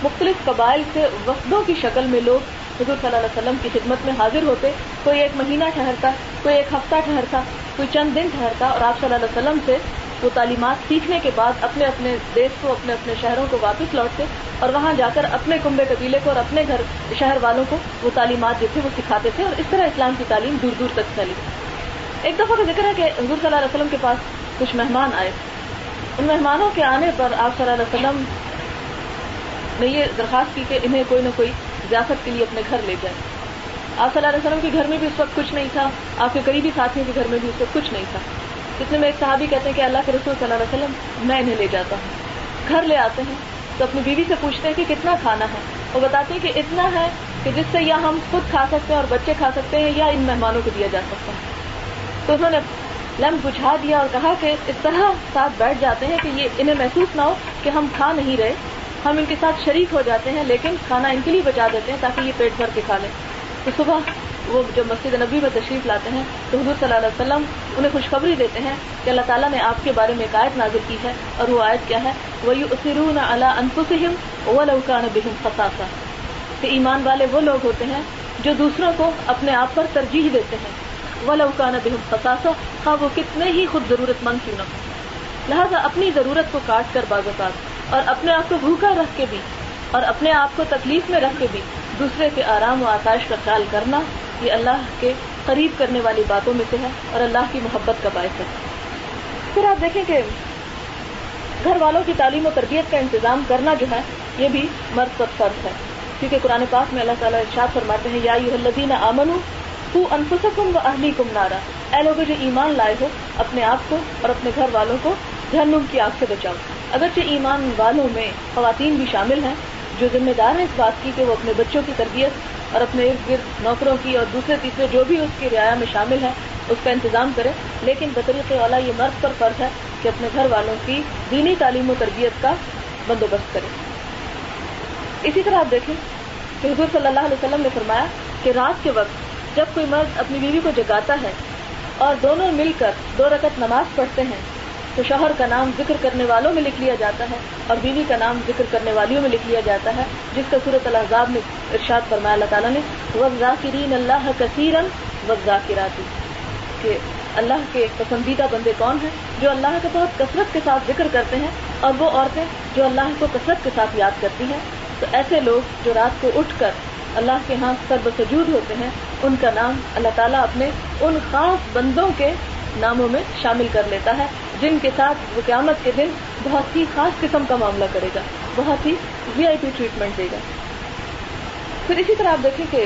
مختلف قبائل سے وفدوں کی شکل میں لوگ حضور صلی اللہ علیہ وسلم کی خدمت میں حاضر ہوتے. کوئی 1 مہینہ ٹھہرتا، کوئی 1 ہفتہ ٹھہرتا، کوئی چند دن ٹھہرتا اور آپ صلی اللہ علیہ وسلم سے وہ تعلیمات سیکھنے کے بعد اپنے اپنے دیش کو، اپنے اپنے شہروں کو واپس لوٹتے اور وہاں جا کر اپنے کنبے قبیلے کو اور اپنے گھر شہر والوں کو وہ تعلیمات جو تھے وہ سکھاتے تھے. اور اس طرح اسلام کی تعلیم دور دور تک پھیلی. ایک دفعہ کا ذکر ہے کہ حضور صلی اللہ علیہ وسلم کے پاس کچھ مہمان آئے. ان مہمانوں کے آنے پر آپ صلی اللہ علیہ وسلم نے یہ درخواست کی کہ انہیں کوئی نہ کوئی ضیافت کے لیے اپنے گھر لے جائیں. آپ صلی اللہ علیہ وسلم کے گھر میں بھی اس وقت کچھ نہیں تھا، آپ کے قریبی ساتھیوں کے گھر میں بھی اس وقت کچھ نہیں تھا. اتنے میں ایک صحابی کہتے ہیں کہ اللہ کے رسول صلی اللہ علیہ وسلم میں انہیں لے جاتا ہوں. گھر لے آتے ہیں تو اپنی بیوی سے پوچھتے ہیں کہ کتنا کھانا ہے. وہ بتاتے ہیں کہ اتنا ہے کہ جس سے یا ہم خود کھا سکتے ہیں اور بچے کھا سکتے ہیں یا ان مہمانوں کو دیا جا سکتا ہے. تو انہوں نے لمب بجھا دیا اور کہا کہ اس طرح ساتھ بیٹھ جاتے ہیں کہ یہ انہیں محسوس نہ ہو کہ ہم کھا نہیں رہے، ہم ان کے ساتھ شریک ہو جاتے ہیں لیکن کھانا ان کے لیے بچا دیتے ہیں تاکہ یہ پیٹ بھر کے کھا لیں. تو صبح وہ جب مسجد نبوی میں تشریف لاتے ہیں تو حضور صلی اللہ علیہ وسلم انہیں خوشخبری دیتے ہیں کہ اللہ تعالیٰ نے آپ کے بارے میں ایک آیت نازل کی ہے. اور وہ آیت کیا ہے؟ وَيُؤْثِرُونَ عَلَىٰ أَنفُسِهِمْ وَلَوْ كَانَ بِهِمْ خَصَاصَةٌ، کہ ایمان والے وہ لوگ ہوتے ہیں جو دوسروں کو اپنے آپ پر ترجیح دیتے ہیں. وَلَوْ كَانَ بِهِمْ خَصَاصَةٌ، خواہ وہ کتنے ہی خود ضرورت مند کیوں نہ ہوں. لہٰذا اپنی ضرورت کو کاٹ کر بعض اوقات اور اپنے آپ کو بھوکا رکھ کے بھی اور اپنے آپ کو تکلیف میں رکھ کے بھی دوسرے کے آرام و آسائش کا خیال کرنا یہ اللہ کے قریب کرنے والی باتوں میں سے ہے اور اللہ کی محبت کا باعث ہے. پھر آپ دیکھیں کہ گھر والوں کی تعلیم و تربیت کا انتظام کرنا جو ہے یہ بھی مرد پر فرض ہے، کیونکہ قرآن پاک میں اللہ تعالیٰ ارشاد فرماتے ہیں، یا ایھا الذین آمنوا قوا انفسکم واہلیکم نارا، اے لوگو جو ایمان لائے ہو اپنے آپ کو اور اپنے گھر والوں کو جہنم کی آگ سے بچاؤ. اگرچہ ایمان والوں میں خواتین بھی شامل ہیں جو ذمہ دار ہیں اس بات کی کہ وہ اپنے بچوں کی تربیت اور اپنے ارد گرد نوکروں کی اور دوسرے تیسرے جو بھی اس کی رعایا میں شامل ہیں اس کا انتظام کریں. لیکن بطریق اولیٰ یہ مرد پر فرض ہے کہ اپنے گھر والوں کی دینی تعلیم و تربیت کا بندوبست کریں. اسی طرح آپ دیکھیں کہ حضور صلی اللہ علیہ وسلم نے فرمایا کہ رات کے وقت جب کوئی مرد اپنی بیوی کو جگاتا ہے اور دونوں مل کر 2 رکعت نماز پڑھتے ہیں تو شوہر کا نام ذکر کرنے والوں میں لکھ لیا جاتا ہے اور بیوی کا نام ذکر کرنے والیوں میں لکھ لیا جاتا ہے، جس کا سورۃ الاحزاب میں ارشاد فرمایا اللہ تعالیٰ نے، وَالذاکرین اللہ کثیرا والذاکرات، کہ اللہ کے پسندیدہ بندے کون ہیں؟ جو اللہ کا بہت کثرت کے ساتھ ذکر کرتے ہیں، اور وہ عورتیں جو اللہ کو کثرت کے ساتھ یاد کرتی ہیں۔ تو ایسے لوگ جو رات کو اٹھ کر اللہ کے ہاں سرب سجود ہوتے ہیں، ان کا نام اللہ تعالیٰ اپنے ان خاص بندوں کے ناموں میں شامل کر لیتا ہے جن کے ساتھ وہ قیامت کے دن بہت ہی خاص قسم کا معاملہ کرے گا، بہت ہی وی آئی پی ٹریٹمنٹ دے گا۔ پھر اسی طرح آپ دیکھیں کہ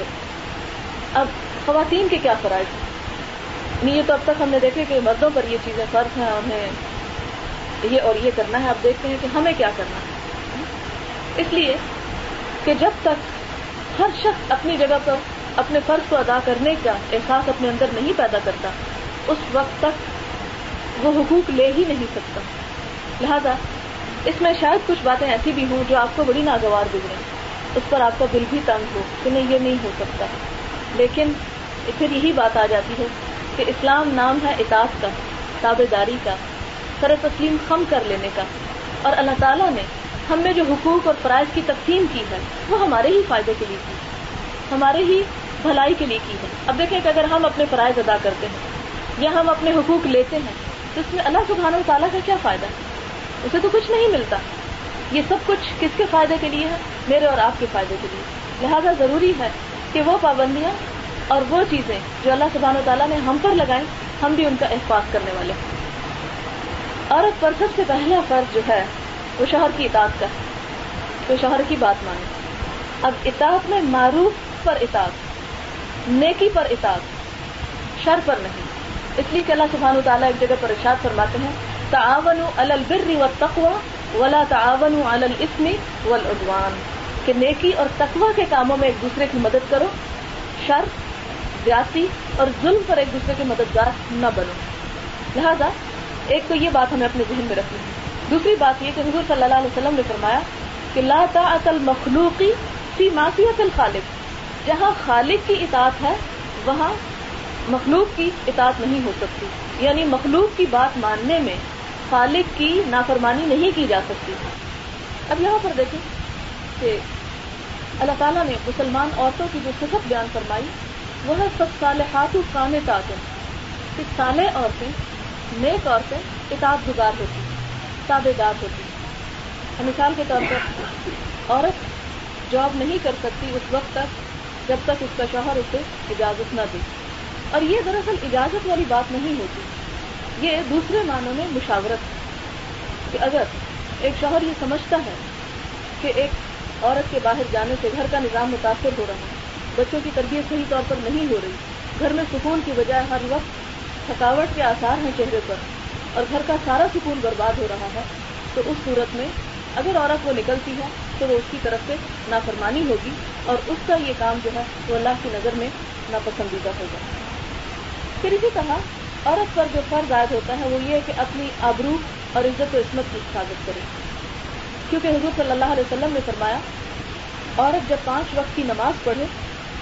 اب خواتین کے کیا فرائض نہیں، یہ تو اب تک ہم نے دیکھے کہ مردوں پر یہ چیزیں فرض ہیں، انہیں یہ اور یہ کرنا ہے۔ آپ دیکھتے ہیں کہ ہمیں کیا کرنا ہے، اس لیے کہ جب تک ہر شخص اپنی جگہ پر اپنے فرض کو ادا کرنے کا احساس اپنے اندر نہیں پیدا کرتا، اس وقت تک وہ حقوق لے ہی نہیں سکتا۔ لہذا اس میں شاید کچھ باتیں ایسی بھی ہوں جو آپ کو بڑی ناگوار گزریں، اس پر آپ کا دل بھی تنگ ہو کہ نہیں، یہ نہیں ہو سکتا، لیکن پھر یہی بات آ جاتی ہے کہ اسلام نام ہے اطاعت کا، تابع داری کا، سر تسلیم خم کر لینے کا، اور اللہ تعالیٰ نے ہم میں جو حقوق اور فرائض کی تقسیم کی ہے وہ ہمارے ہی فائدے کے لیے کی ہے، ہمارے ہی بھلائی کے لیے کی ہے۔ اب دیکھیں کہ اگر ہم اپنے فرائض ادا کرتے ہیں یا ہم اپنے حقوق لیتے ہیں تو اس میں اللہ سبحانہ و تعالیٰ کا کیا فائدہ ہے؟ اسے تو کچھ نہیں ملتا۔ یہ سب کچھ کس کے فائدے کے لیے ہے؟ میرے اور آپ کے فائدے کے لیے۔ لہذا ضروری ہے کہ وہ پابندیاں اور وہ چیزیں جو اللہ سبحانہ و تعالیٰ نے ہم پر لگائیں، ہم بھی ان کا احفاظ کرنے والے ہیں۔ عورت پر سب سے پہلا فرض جو ہے وہ شوہر کی اطاعت کا ہے، تو شوہر کی بات مانے۔ اب اطاعت میں معروف پر اطاعت، نیکی پر اطاعت، شر پر نہیں، اس لیے کہ اللہ سبحانہ و تعالیٰ ایک جگہ پر ارشاد فرماتے ہیں، تعاونوا علی البر والتقوى ولا تعاونوا علی الاثم والعدوان، کہ نیکی اور تقوی کے کاموں میں ایک دوسرے کی مدد کرو، شر، زیادتی اور ظلم پر ایک دوسرے کے مددگار نہ بنو۔ لہذا ایک تو یہ بات ہمیں اپنے ذہن میں رکھنی ہے۔ دوسری بات یہ کہ حضور صلی اللہ علیہ وسلم نے فرمایا کہ لا طاعت المخلوق فی معصیت الخالق، جہاں خالق کی اطاعت ہے وہاں مخلوق کی اطاعت نہیں ہو سکتی، یعنی مخلوق کی بات ماننے میں خالق کی نافرمانی نہیں کی جا سکتی۔ اب یہاں پر دیکھیں کہ اللہ تعالیٰ نے مسلمان عورتوں کی جو صفت بیان فرمائی وہ ہے سب صالحات و قانتات، کہ صالح عورتیں، نیک عورتیں اطاعت گزار ہوتی، تابع دار ہوتی ہیں۔ مثال کے طور پر عورت جاب نہیں کر سکتی اس وقت تک جب تک اس کا شوہر اسے اجازت نہ دے، اور یہ دراصل اجازت والی بات نہیں ہوتی، یہ دوسرے معنوں میں مشاورت ہے۔ کہ اگر ایک شوہر یہ سمجھتا ہے کہ ایک عورت کے باہر جانے سے گھر کا نظام متاثر ہو رہا ہے، بچوں کی تربیت صحیح طور پر نہیں ہو رہی، گھر میں سکون کی بجائے ہر وقت تھکاوٹ کے آثار ہیں چہرے پر، اور گھر کا سارا سکون برباد ہو رہا ہے، تو اس صورت میں اگر عورت وہ نکلتی ہے تو وہ اس کی طرف سے نافرمانی ہوگی، اور اس کا یہ کام جو ہے وہ اللہ کی نظر میں ناپسندیدہ ہوگا۔ پھر اسی طرح عورت پر جو فرض عائد ہوتا ہے وہ یہ ہے کہ اپنی آبرو اور عزت و عصمت کی حفاظت کرے، کیونکہ حضور صلی اللہ علیہ وسلم نے فرمایا عورت جب 5 وقت کی نماز پڑھے،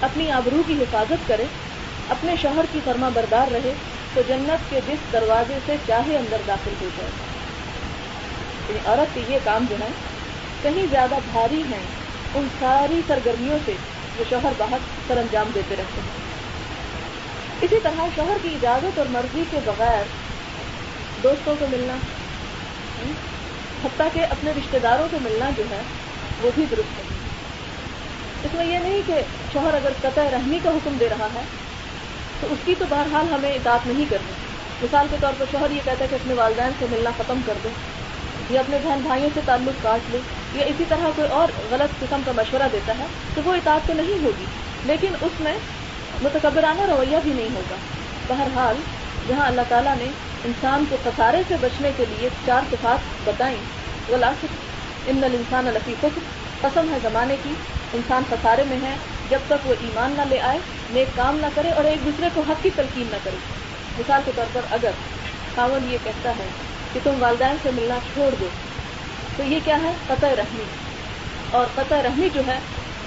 اپنی آبرو کی حفاظت کرے، اپنے شوہر کی فرما بردار رہے، تو جنت کے جس دروازے سے چاہے اندر داخل ہو جائے۔ یعنی عورت کے یہ کام جو ہیں کہیں زیادہ بھاری ہیں ان ساری سرگرمیوں سے جو شوہر باہر سر انجام دیتے رہتے ہیں۔ اسی طرح شوہر کی اجازت اور مرضی کے بغیر دوستوں کو ملنا، حتیٰ کہ اپنے رشتہ داروں کو ملنا جو ہے وہ بھی درست ہے۔ اس میں یہ نہیں کہ شوہر اگر قطع رحمی کا حکم دے رہا ہے تو اس کی تو بہرحال ہمیں اطاعت نہیں کرنی۔ مثال کے طور پر شوہر یہ کہتا ہے کہ اپنے والدین سے ملنا ختم کر دو، یا اپنے بہن بھائیوں سے تعلق کاٹ لے، یا اسی طرح کوئی اور غلط قسم کا مشورہ دیتا ہے، تو وہ اطاعت تو نہیں ہوگی، لیکن اس میں متکبرانہ رویہ بھی نہیں ہوگا۔ بہرحال جہاں اللہ تعالیٰ نے انسان کو خسارے سے بچنے کے لیے 4 صفات بتائیں، وَالْعَصْرِ إِنَّ الْإِنسَانَ لَفِي خُسْرٍ، قسم ہے زمانے کی، انسان خسارے میں ہے جب تک وہ ایمان نہ لے آئے، نیک کام نہ کرے، اور ایک دوسرے کو حق کی تلقین نہ کرے۔ مثال کے طور پر اگر خاوند یہ کہتا ہے کہ تم والدین سے ملنا چھوڑ دو، تو یہ کیا ہے؟ قطع رحمی، اور قطع رحمی جو ہے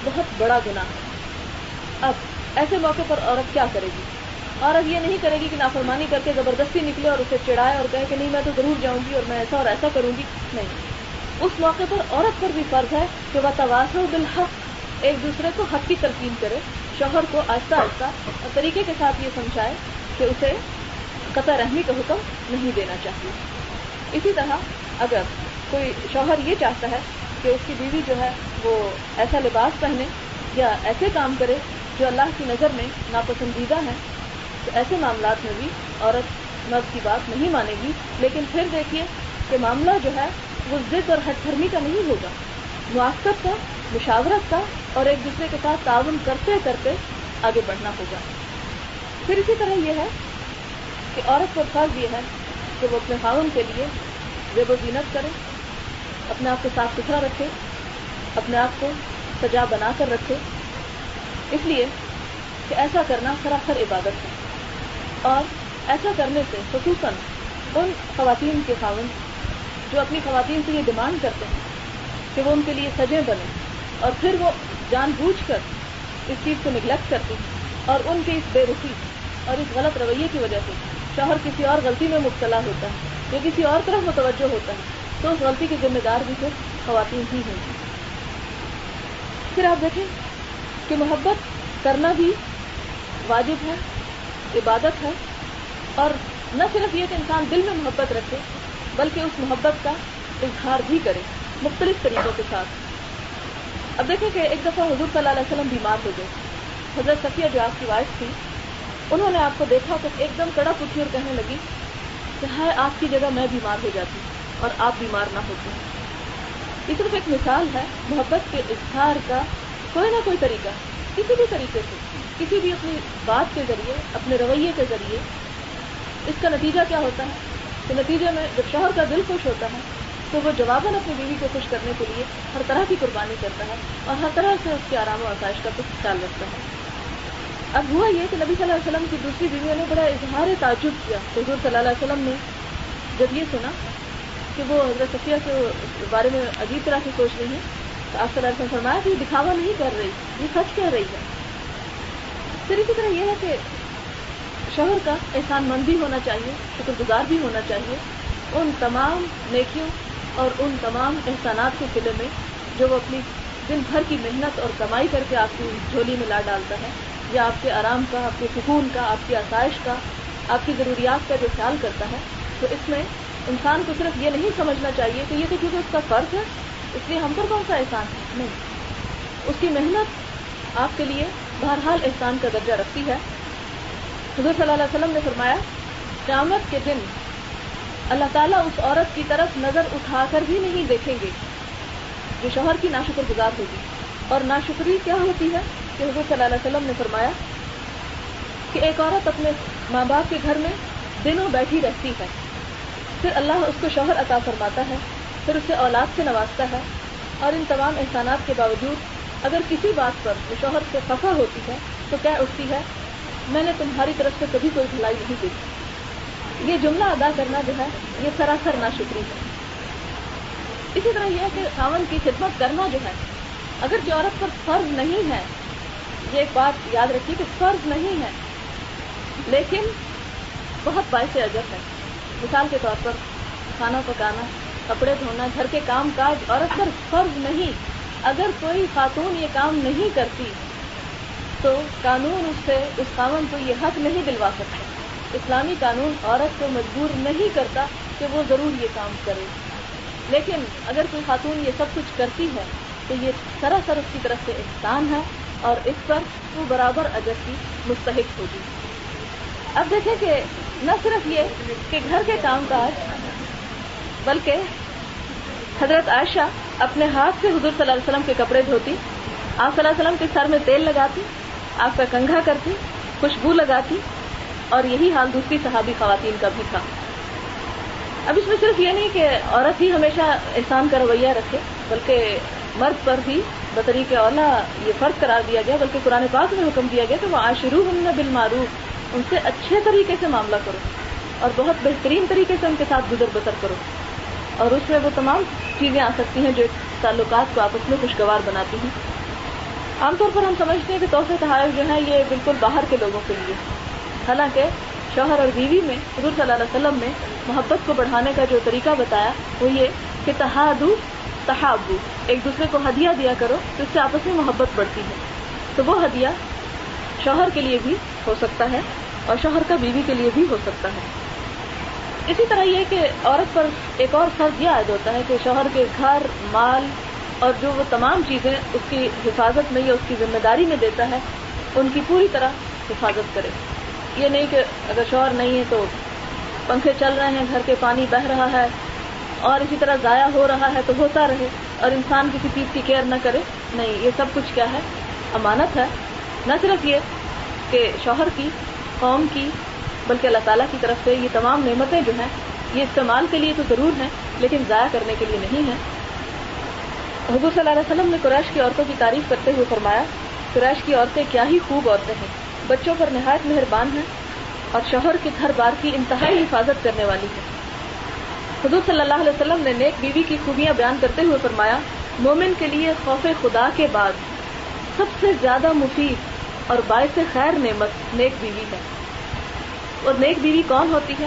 بہت بڑا گناہ ہے۔ اب ایسے موقع پر عورت کیا کرے گی؟ عورت یہ نہیں کرے گی کہ نافرمانی کر کے زبردستی نکلے اور اسے چڑھائے اور کہے کہ نہیں میں تو ضرور جاؤں گی اور میں ایسا اور ایسا کروں گی، نہیں۔ اس موقع پر عورت پر بھی فرض ہے کہ وہ تواصل بالحق، ایک دوسرے کو حق کی تلقین کرے، شوہر کو آہستہ آہستہ طریقے کے ساتھ یہ سمجھائے کہ اسے قطع رحمی کا حکم نہیں دینا چاہیے. اسی طرح اگر کوئی شوہر یہ چاہتا ہے کہ اس کی بیوی جو ہے وہ ایسا لباس پہنے یا ایسے کام کرے جو اللہ کی نظر میں ناپسندیدہ ہیں، تو ایسے معاملات میں بھی عورت مرد کی بات نہیں مانے گی. لیکن پھر دیکھیے کہ معاملہ جو ہے وہ ضد اور ہٹ دھرمی کا نہیں ہوگا، موافقت کا، مشاورت کا اور ایک دوسرے کے ساتھ تعاون کرتے کرتے آگے بڑھنا ہوگا. پھر اسی طرح یہ ہے کہ عورت پر فرض یہ ہے کہ وہ اپنے خاون کے لیے زیب و زینت کرے، اپنے آپ کو صاف ستھرا رکھے، اپنے آپ کو سجا بنا کر رکھے، اس لیے کہ ایسا کرنا سراسر عبادت ہے. اور ایسا کرنے سے خصوصاً ان خواتین کے خاوند جو اپنی خواتین سے یہ ڈیمانڈ کرتے ہیں کہ وہ ان کے لیے سجے بنیں اور پھر وہ جان بوجھ کر اس چیز کو نگلیکٹ کرتی ہیں، اور ان کے اس بے رخی اور اس غلط رویے کی وجہ سے شوہر کسی اور غلطی میں مبتلا ہوتا ہے یا کسی اور طرف متوجہ ہوتا ہے، تو اس غلطی کی ذمہ دار بھی پھر خواتین ہی ہوں گی. پھر آپ دیکھیں کہ محبت کرنا بھی واجب ہے، عبادت ہے، اور نہ صرف یہ کہ انسان دل میں محبت رکھے بلکہ اس محبت کا اظہار بھی کرے مختلف طریقوں کے ساتھ. اب دیکھیں کہ ایک دفعہ حضور صلی اللہ علیہ وسلم بیمار ہو گئے. حضرت صفیہ جو آپ کی وائف تھی، انہوں نے آپ کو دیکھا تو ایک دم کڑک اٹھی اور کہنے لگی کہ ہائے آپ کی جگہ میں بیمار ہو جاتی اور آپ بیمار نہ ہوتی. یہ صرف ایک مثال ہے محبت کے اظہار کا، کوئی نہ کوئی طریقہ، کسی بھی طریقے سے، کسی بھی اپنی بات کے ذریعے، اپنے رویے کے ذریعے. اس کا نتیجہ کیا ہوتا ہے کہ نتیجے میں جب شوہر کا دل خوش ہوتا ہے تو وہ جواباً اپنی بیوی کو خوش کرنے کے لیے ہر طرح کی قربانی کرتا ہے اور ہر طرح سے اس کے آرام و آسائش کا خیال رکھتا ہے. اب ہوا یہ کہ نبی صلی اللہ علیہ وسلم کی دوسری بیویوں نے بڑا اظہار تعجب کیا حضور صلی اللہ علیہ وسلم نے جب یہ سنا کہ وہ حضرت صفیہ کے بارے میں عجیب طرح سے سوچ رہی ہیں. تو آپ صلی اللہ علیہ وسلم نے فرمایا کہ یہ دکھاوا نہیں کر رہی، یہ سچ کہہ رہی ہے. پھر اسی طرح یہ ہے کہ شوہر کا احسان مند بھی ہونا چاہیے، شکر گزار بھی ہونا چاہیے ان تمام نیکیوں اور ان تمام احسانات کے سلے میں جو وہ اپنی دن بھر کی محنت اور کمائی کر کے آپ کی جھولی میں لا ڈالتا ہے، یا آپ کے آرام کا، آپ کے سکون کا، آپ کی آسائش کا، آپ کی ضروریات کا جو خیال کرتا ہے. تو اس میں انسان کو صرف یہ نہیں سمجھنا چاہیے کہ یہ تو کیونکہ اس کا فرض ہے اس لیے ہم پر کون سا احسان ہے. نہیں، اس کی محنت آپ کے لیے بہرحال احسان کا درجہ رکھتی ہے. حضور صلی اللہ علیہ وسلم نے فرمایا قیامت کے دن اللہ تعالیٰ اس عورت کی طرف نظر اٹھا کر بھی نہیں دیکھیں گے جو شوہر کی ناشکر گزار ہوگی. اور ناشکری کیا ہوتی ہے کہ حضور صلی اللہ علیہ وسلم نے فرمایا کہ ایک عورت اپنے ماں باپ کے گھر میں دنوں بیٹھی رہتی ہے، پھر اللہ اس کو شوہر عطا فرماتا ہے، پھر اسے اولاد سے نوازتا ہے، اور ان تمام احسانات کے باوجود اگر کسی بات پر وہ شوہر سے خفا ہوتی ہے تو کہہ اٹھتی ہے میں نے تمہاری طرف سے کبھی کوئی بھلائی نہیں دیکھی. یہ جملہ ادا کرنا جو ہے یہ سراسر ناشکری ہے. اسی طرح یہ ہے کہ خاوند کی خدمت کرنا جو ہے اگر جو عورت پر فرض نہیں ہے، یہ ایک بات یاد رکھیے کہ فرض نہیں ہے لیکن بہت باعث اجر ہے. مثال کے طور پر کھانا پکانا، کپڑے دھونا، گھر کے کام کاج عورت پر فرض نہیں. اگر کوئی خاتون یہ کام نہیں کرتی تو قانون اس سے، اس خاوند کو یہ حق نہیں دلوا سکتا. اسلامی قانون عورت کو مجبور نہیں کرتا کہ وہ ضرور یہ کام کرے. لیکن اگر کوئی خاتون یہ سب کچھ کرتی ہے تو یہ سراسر اس کی طرف سے احسان ہے اور اس پر وہ برابر اجر کی مستحق ہوگی. اب دیکھیں کہ نہ صرف یہ کہ گھر کے کام کاج، بلکہ حضرت عائشہ اپنے ہاتھ سے حضور صلی اللہ علیہ وسلم کے کپڑے دھوتی، آپ صلی اللہ علیہ وسلم کے سر میں تیل لگاتی، آپ کا کنگھا کرتی، خوشبو لگاتی، اور یہی حال دوسری صحابی خواتین کا بھی تھا. اب اس میں صرف یہ نہیں کہ عورت ہی ہمیشہ احسان کا رویہ رکھے بلکہ مرد پر بھی بطریق اولا یہ فرض قرار دیا گیا، بلکہ قرآن پاک میں حکم دیا گیا کہ وَعَاشِرُوهُنَّ بِالْمَعْرُوفِ، ان سے اچھے طریقے سے معاملہ کرو اور بہت بہترین طریقے سے ان کے ساتھ گزر بسر کرو. اور اس میں وہ تمام چیزیں آ سکتی ہیں جو تعلقات کو آپس میں خوشگوار بناتی ہیں. عام طور پر ہم سمجھتے ہیں کہ تحفے تحائف جو ہیں یہ بالکل باہر کے لوگوں کے لیے، حالانکہ شوہر اور بیوی میں حضور صلی اللہ علیہ وسلم نے محبت کو بڑھانے کا جو طریقہ بتایا وہ یہ کہ تحادو تحابو، ایک دوسرے کو ہدیہ دیا کرو تو اس سے آپس میں محبت بڑھتی ہے. تو وہ ہدیہ شوہر کے لیے بھی ہو سکتا ہے اور شوہر کا بیوی کے لیے بھی ہو سکتا ہے. اسی طرح یہ کہ عورت پر ایک اور فرض یہ عائد ہوتا ہے کہ شوہر کے گھر، مال اور جو وہ تمام چیزیں اس کی حفاظت میں یا اس کی ذمہ داری میں دیتا ہے ان کی پوری طرح حفاظت کرے۔ یہ نہیں کہ اگر شوہر نہیں ہے تو پنکھے چل رہے ہیں، گھر کے پانی بہہ رہا ہے اور اسی طرح ضائع ہو رہا ہے تو ہوتا رہے اور انسان کسی چیز کی کیئر نہ کرے۔ نہیں، یہ سب کچھ کیا ہے، امانت ہے، نہ صرف یہ کہ شوہر کی، قوم کی، بلکہ اللہ تعالیٰ کی طرف سے یہ تمام نعمتیں جو ہیں یہ استعمال کے لیے تو ضرور ہیں لیکن ضائع کرنے کے لیے نہیں ہیں۔ حضور صلی اللہ علیہ وسلم نے قریش کی عورتوں کی تعریف کرتے ہوئے فرمایا، قریش کی عورتیں کیا ہی خوب عورتیں ہیں، بچوں پر نہایت مہربان ہیں اور شوہر کے گھر بار کی انتہائی حفاظت کرنے والی ہے۔ حضور صلی اللہ علیہ وسلم نے نیک بیوی کی خوبیاں بیان کرتے ہوئے فرمایا، مومن کے لیے خوف خدا کے بعد سب سے زیادہ مفید اور باعث خیر نعمت نیک بیوی ہے۔ اور نیک بیوی کون ہوتی ہے؟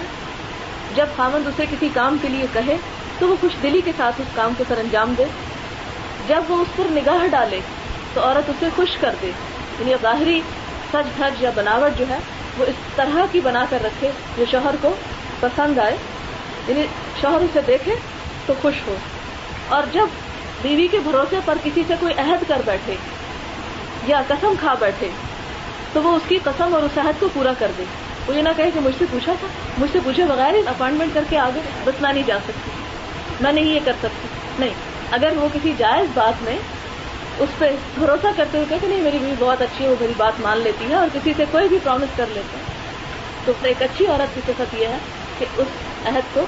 جب خامند اسے کسی کام کے لیے کہے تو وہ خوش دلی کے ساتھ اس کام کو سر انجام دے، جب وہ اس پر نگاہ ڈالے تو عورت اسے خوش کر دے، یعنی ظاہری سج دھج یا بناوٹ جو ہے وہ اس طرح کی بنا کر رکھے جو شوہر کو پسند آئے، یعنی شوہر اسے دیکھے تو خوش ہو۔ اور جب بیوی کے بھروسے پر کسی سے کوئی عہد کر بیٹھے یا قسم کھا بیٹھے تو وہ اس کی قسم اور اس عہد کو پورا کر دے، وہ یہ نہ کہے کہ مجھ سے پوچھا تھا، مجھ سے پوچھے بغیر ہی اپائنٹمنٹ کر کے آگے، بس میں نہیں جا سکتی، میں نہیں یہ کر سکتی۔ نہیں، اگر وہ کسی جائز بات میں اس پہ بھروسہ کرتے ہوئے کہ نہیں میری بیوی بہت اچھی ہے، وہ میری بات مان لیتی ہے اور کسی سے کوئی بھی پرامس کر لیتا ہے، تو ایک اچھی عورت کی صفت یہ ہے کہ اس عہد کو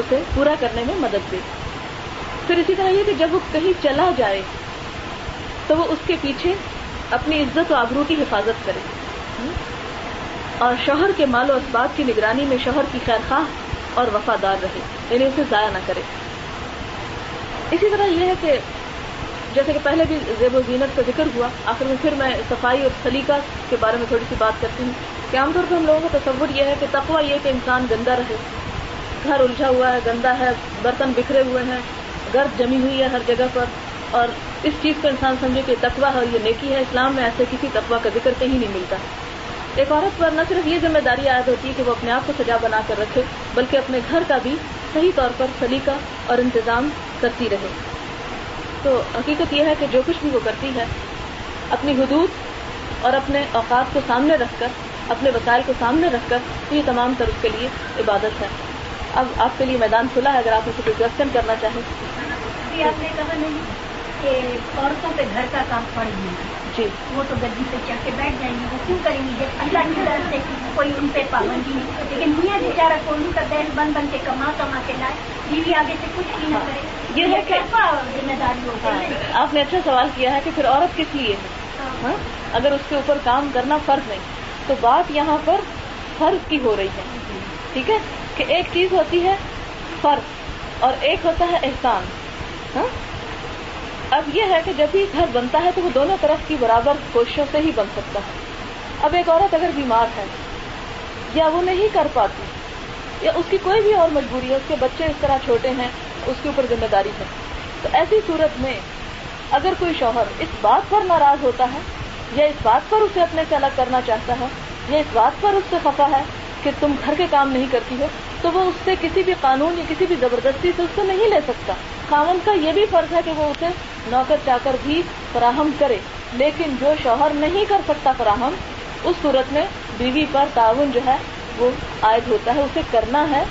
اسے پورا کرنے میں مدد دے۔ پھر اسی طرح یہ کہ جب وہ کہیں چلا جائے تو وہ اس کے پیچھے اپنی عزت و آبرو کی حفاظت کرے، اور شوہر کے مال و اسباب کی نگرانی میں شوہر کی خیر خواہ اور وفادار رہے، یعنی اسے ضائع نہ کرے۔ اسی طرح یہ ہے کہ جیسے کہ پہلے بھی زیب و زینت کا ذکر ہوا، آخر میں پھر میں صفائی اور سلیقہ کے بارے میں تھوڑی سی بات کرتی ہوں کہ عام طور پر ہم لوگوں کا تصور یہ ہے کہ تقویٰ یہ کہ انسان گندہ رہے، گھر الجھا ہوا ہے، گندہ ہے، برتن بکھرے ہوئے ہیں، گرد جمی ہوئی ہے ہر جگہ پر، اور اس چیز کو انسان سمجھے کہ تقویٰ ہے، یہ نیکی ہے۔ اسلام میں ایسے کسی تقویٰ کا ذکر کہیں نہیں ملتا۔ ایک عورت پر نہ صرف یہ ذمہ داری عائد ہوتی ہے کہ وہ اپنے آپ کو سجا بنا کر رکھے بلکہ اپنے گھر کا بھی صحیح طور پر سلیقہ اور انتظام کرتی رہے۔ تو حقیقت یہ ہے کہ جو کچھ بھی وہ کرتی ہے اپنی حدود اور اپنے اوقات کو سامنے رکھ کر، اپنے وسائل کو سامنے رکھ کر، یہ تمام طرح اس کے لیے عبادت ہے۔ اب آپ کے لیے میدان کھلا ہے، اگر آپ اسے کوئی کوشچن کرنا چاہیں۔ جی، آپ نے کہا نہیں کہ عورتوں پہ گھر کا کام پڑ گیا، جی وہ تو گدی پہ چڑھ کے بیٹھ جائیں گے، وہ کیوں کریں گے جب اللہ کی طرف سے کوئی ان پہ پابندی نہیں؟ لیکن میاں بیچارہ کو ان کا دہل بن کے کما کے لائے، بیوی آگے سے کچھ بھی نہ کرے، یہ کیسا ذمہ داری ہوتا ہے؟ آپ نے اچھا سوال کیا ہے کہ پھر عورت کس لیے ہے؟ اگر اس کے اوپر کام کرنا فرض نہیں تو بات یہاں پر فرض کی ہو رہی ہے، ٹھیک ہے؟ کہ ایک چیز ہوتی ہے فرض اور ایک ہوتا ہے احسان۔ اب یہ ہے کہ جب ہی گھر بنتا ہے تو وہ دونوں طرف کی برابر کوششوں سے ہی بن سکتا ہے۔ اب ایک عورت اگر بیمار ہے یا وہ نہیں کر پاتی یا اس کی کوئی بھی اور مجبوری ہے، اس کے بچے اس طرح چھوٹے ہیں، اس کے اوپر ذمہ داری ہے، تو ایسی صورت میں اگر کوئی شوہر اس بات پر ناراض ہوتا ہے یا اس بات پر اسے اپنے سے الگ کرنا چاہتا ہے یا اس بات پر اس سے خفا ہے کہ تم گھر کے کام نہیں کرتی ہو، تو وہ اس سے کسی بھی قانون یا کسی بھی زبردستی سے اس سے نہیں لے سکتا۔ خاوند کا یہ بھی فرض ہے کہ وہ اسے نوکر چاکر بھی فراہم کرے، لیکن جو شوہر نہیں کر سکتا فراہم، اس صورت میں بیوی پر تعاون جو ہے وہ عائد ہوتا ہے، اسے کرنا ہے۔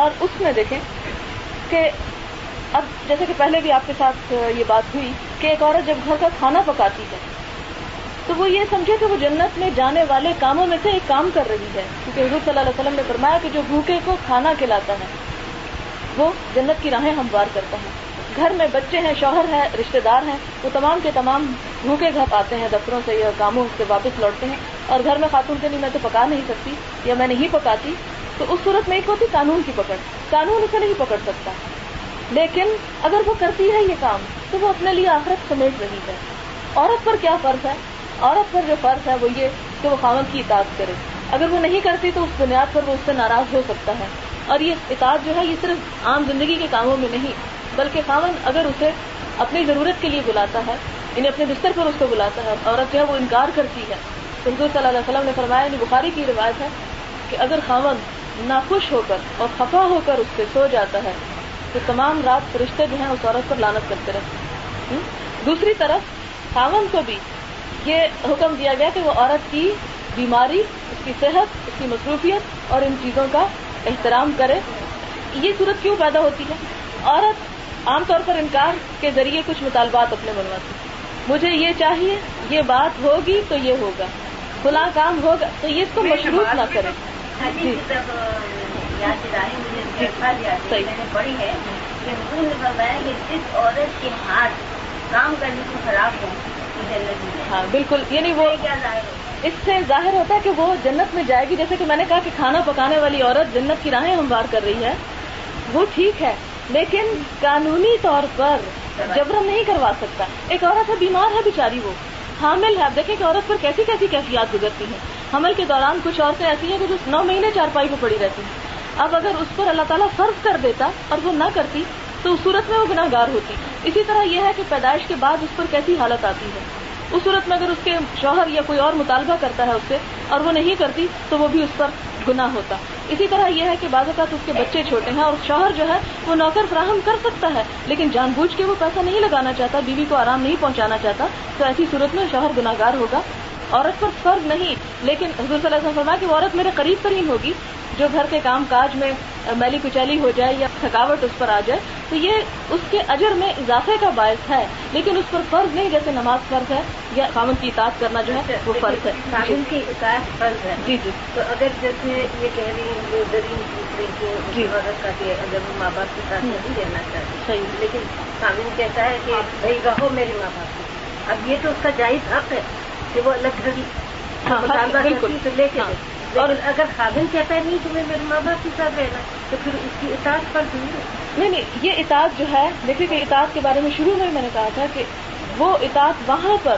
اور اس میں دیکھیں کہ اب جیسے کہ پہلے بھی آپ کے ساتھ یہ بات ہوئی کہ ایک عورت جب گھر کا کھانا پکاتی ہے تو وہ یہ سمجھے کہ وہ جنت میں جانے والے کاموں میں سے ایک کام کر رہی ہے، کیونکہ حضور صلی اللہ علیہ وسلم نے فرمایا کہ جو بھوکے کو کھانا کھلاتا ہے وہ جنت کی راہیں ہموار کرتا ہے۔ گھر میں بچے ہیں، شوہر ہے، رشتہ دار ہیں، وہ تمام کے تمام بھوکے گھر آتے ہیں دفتروں سے یا کاموں سے واپس لوٹتے ہیں، اور گھر میں خاتون کے لیے میں تو پکا نہیں سکتی یا میں نہیں پکاتی، تو اس صورت میں ایک ہوتی قانون کی پکڑ، قانون اسے نہیں پکڑ سکتا، لیکن اگر وہ کرتی ہے یہ کام تو وہ اپنے لیے آخرت سمیٹ رہی ہے۔ عورت پر کیا فرض ہے؟ عورت پر جو فرض ہے وہ یہ کہ وہ خاوند کی اطاعت کرے، اگر وہ نہیں کرتی تو اس بنیاد پر وہ اس سے ناراض ہو سکتا ہے، اور یہ اطاعت جو ہے یہ صرف عام زندگی کے کاموں میں نہیں، بلکہ خاوند اگر اسے اپنی ضرورت کے لیے بلاتا ہے، یعنی اپنے بستر پر اس کو بلاتا ہے، عورت جو ہے وہ انکار کرتی ہے، حضور صلی اللہ علیہ وسلم نے فرمایا، یعنی بخاری کی روایت ہے کہ اگر خاوند ناخوش ہو کر اور خفا ہو کر اس سے سو جاتا ہے تو تمام رات فرشتے جو ہیں اس عورت پر لعنت کرتے رہتے. دوسری طرف خاوند کو بھی یہ حکم دیا گیا کہ وہ عورت کی بیماری، اس کی صحت، اس کی مصروفیت اور ان چیزوں کا احترام کرے. یہ صورت کیوں پیدا ہوتی ہے؟ عورت عام طور پر انکار کے ذریعے کچھ مطالبات اپنے منواتی، مجھے یہ چاہیے، یہ بات ہوگی تو یہ ہوگا، فلاں کام ہوگا تو یہ اس کو مشروط نہ کریں. پڑھی ہے کہ حضور نے فرمایا کہ جس عورت کے ہاتھ کام کرنے کو خراب ہو تو جنت میں، ہاں بالکل، یعنی وہ اس سے ظاہر ہوتا ہے کہ وہ جنت میں جائے گی. جیسے کہ میں نے کہا کہ کھانا پکانے والی عورت جنت کی راہیں ہموار کر رہی ہے، وہ ٹھیک ہے، لیکن قانونی طور پر جبرن نہیں کروا سکتا. ایک عورت ہے، بیمار ہے بیچاری، وہ حامل ہے. آپ دیکھیں کہ عورت پر کیسی کیسی کیفیات گزرتی ہیں. حمل کے دوران کچھ عورتیں ایسی ہیں کہ جو 9 مہینے چارپائی پہ پڑی رہتی ہیں. اب اگر اس پر اللہ تعالیٰ فرض کر دیتا اور وہ نہ کرتی تو اس صورت میں وہ گناہ گار ہوتی. اسی طرح یہ ہے کہ پیدائش کے بعد اس پر کیسی حالت آتی ہے. اس صورت میں اگر اس کے شوہر یا کوئی اور مطالبہ کرتا ہے اس سے اور وہ نہیں کرتی تو وہ بھی اس پر گناہ ہوتا. اسی طرح یہ ہے کہ بعض اوقات اس کے بچے چھوٹے ہیں اور شوہر جو ہے وہ نوکر فراہم کر سکتا ہے لیکن جان بوجھ کے وہ پیسہ نہیں لگانا چاہتا، بیوی کو آرام نہیں پہنچانا چاہتا، تو ایسی صورت میں شوہر گناہ گار ہوگا. عورت پر فرض نہیں، لیکن حضور صلی اللہ علیہ وسلم فرمایا کہ وہ عورت میرے قریب ترین ہوگی جو گھر کے کام کاج میں میلی کچیلی ہو جائے یا تھکاوٹ اس پر آ جائے تو یہ اس کے اجر میں اضافے کا باعث ہے، لیکن اس پر فرض نہیں جیسے نماز فرض ہے یا خامن کی اطاعت کرنا جو ہے وہ فرض ہے. خامن کی اطاعت فرض ہے، جی جی. تو اگر جیسے یہ کہہ رہی ہے، اگر وہ ماں باپ کے ساتھ نہیں رہنا چاہتی، لیکن خامن کہتا ہے کہ بھائی رہو میرے ماں باپ کو، اب یہ تو اس کا جائز حق ہے کہ وہ الگ رہی، اور اگر خاوند کہتا ہے نہیں تمہیں میرے ماں باپ کے ساتھ رہنا تو پھر اس کی اطاعت پر دوں. نہیں نہیں، یہ اطاعت جو ہے، دیکھیے کہ اطاعت کے بارے میں شروع میں نے کہا تھا کہ وہ اطاعت وہاں پر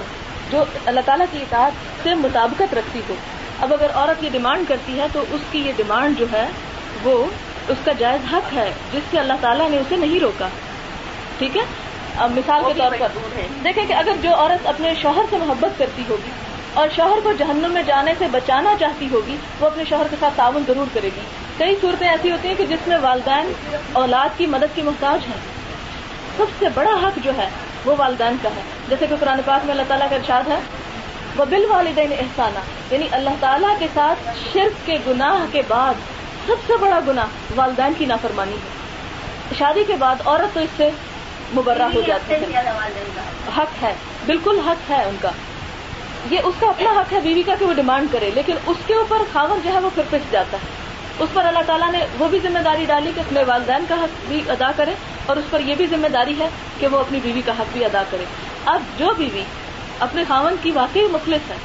جو اللہ تعالیٰ کی اطاعت سے مطابقت رکھتی ہو. اب اگر عورت یہ ڈیمانڈ کرتی ہے تو اس کی یہ ڈیمانڈ جو ہے وہ اس کا جائز حق ہے جس سے اللہ تعالیٰ نے اسے نہیں روکا. ٹھیک ہے، اب مثال کے طور پر دیکھیں کہ اگر جو عورت اپنے شوہر سے محبت کرتی ہوگی اور شوہر کو جہنم میں جانے سے بچانا چاہتی ہوگی وہ اپنے شوہر کے ساتھ تعاون ضرور کرے گی. کئی صورتیں ایسی ہوتی ہیں کہ جس میں والدین اولاد کی مدد کی محتاج ہیں. سب سے بڑا حق جو ہے وہ والدین کا ہے، جیسے کہ قرآن پاک میں اللہ تعالیٰ کا ارشاد ہے وَبِالْوَالِدَيْنِ احسانہ، یعنی اللہ تعالیٰ کے ساتھ شرک کے گناہ کے بعد سب سے بڑا گناہ والدین کی نافرمانی ہے. شادی کے بعد عورت تو اس سے مبرہ ہو جاتی ہے، حق ہے، بالکل حق ہے ان کا، یہ اس کا اپنا حق ہے بیوی کا کہ وہ ڈیمانڈ کرے، لیکن اس کے اوپر خاوند جو ہے وہ پھر پس جاتا ہے. اس پر اللہ تعالیٰ نے وہ بھی ذمہ داری ڈالی کہ اپنے والدین کا حق بھی ادا کرے اور اس پر یہ بھی ذمہ داری ہے کہ وہ اپنی بیوی کا حق بھی ادا کرے. اب جو بیوی اپنے خاوند کی واقعی مخلص ہے،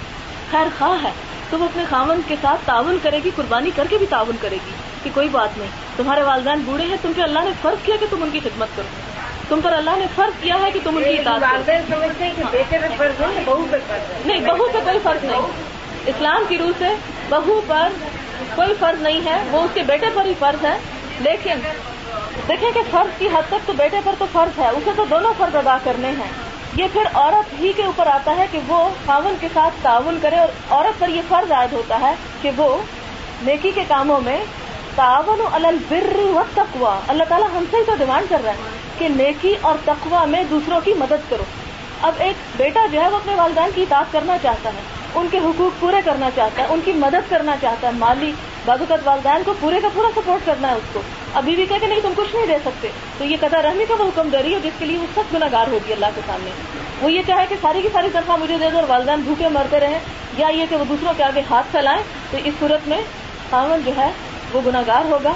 خیر خواہ ہے، تو وہ اپنے خاوند کے ساتھ تعاون کرے گی، قربانی کر کے بھی تعاون کرے گی کہ کوئی بات نہیں، تمہارے والدین بوڑھے ہیں، تم پہ اللہ نے فرض کیا کہ تم ان کی خدمت کرو، تم پر اللہ نے فرض کیا ہے کہ تم ان کی اطاعت کرو. نہیں، بہو پہ کوئی فرض نہیں، اسلام کی روح سے بہو پر کوئی فرض نہیں ہے، وہ اس کے بیٹے پر ہی فرض ہے. لیکن دیکھیں کہ فرض کی حد تک تو بیٹے پر تو فرض ہے، اسے تو دونوں فرض ادا کرنے ہیں. یہ پھر عورت ہی کے اوپر آتا ہے کہ وہ خاوند کے ساتھ تعاون کرے، اور عورت پر یہ فرض عائد ہوتا ہے کہ وہ نیکی کے کاموں میں تعاون علی البر والتقوی. اللہ تعالیٰ ہم سے ہی تو ڈیمانڈ کر رہا ہے کہ نیکی اور تقوی میں دوسروں کی مدد کرو. اب ایک بیٹا جو ہے وہ اپنے والدین کی اطاعت کرنا چاہتا ہے، ان کے حقوق پورے کرنا چاہتا ہے، ان کی مدد کرنا چاہتا ہے، مالی بعض اوقات والدین کو پورے کا پورا سپورٹ کرنا ہے اس کو. اب بیوی کہہ کہ نہیں تم کچھ نہیں دے سکتے، تو یہ قطع رحمی کا وہ حکم دے رہی ہے جس کے لیے وہ سخت گناہ گار ہوگی اللہ کے سامنے. وہ یہ چاہے کہ ساری کی ساری تنخواہ مجھے دے دو اور والدین بھوکے مرتے رہیں، یا یہ کہ وہ دوسروں کے آگے ہاتھ پھیلائیں، تو اس صورت میں خاوند جو ہے وہ گناہ گار ہوگا.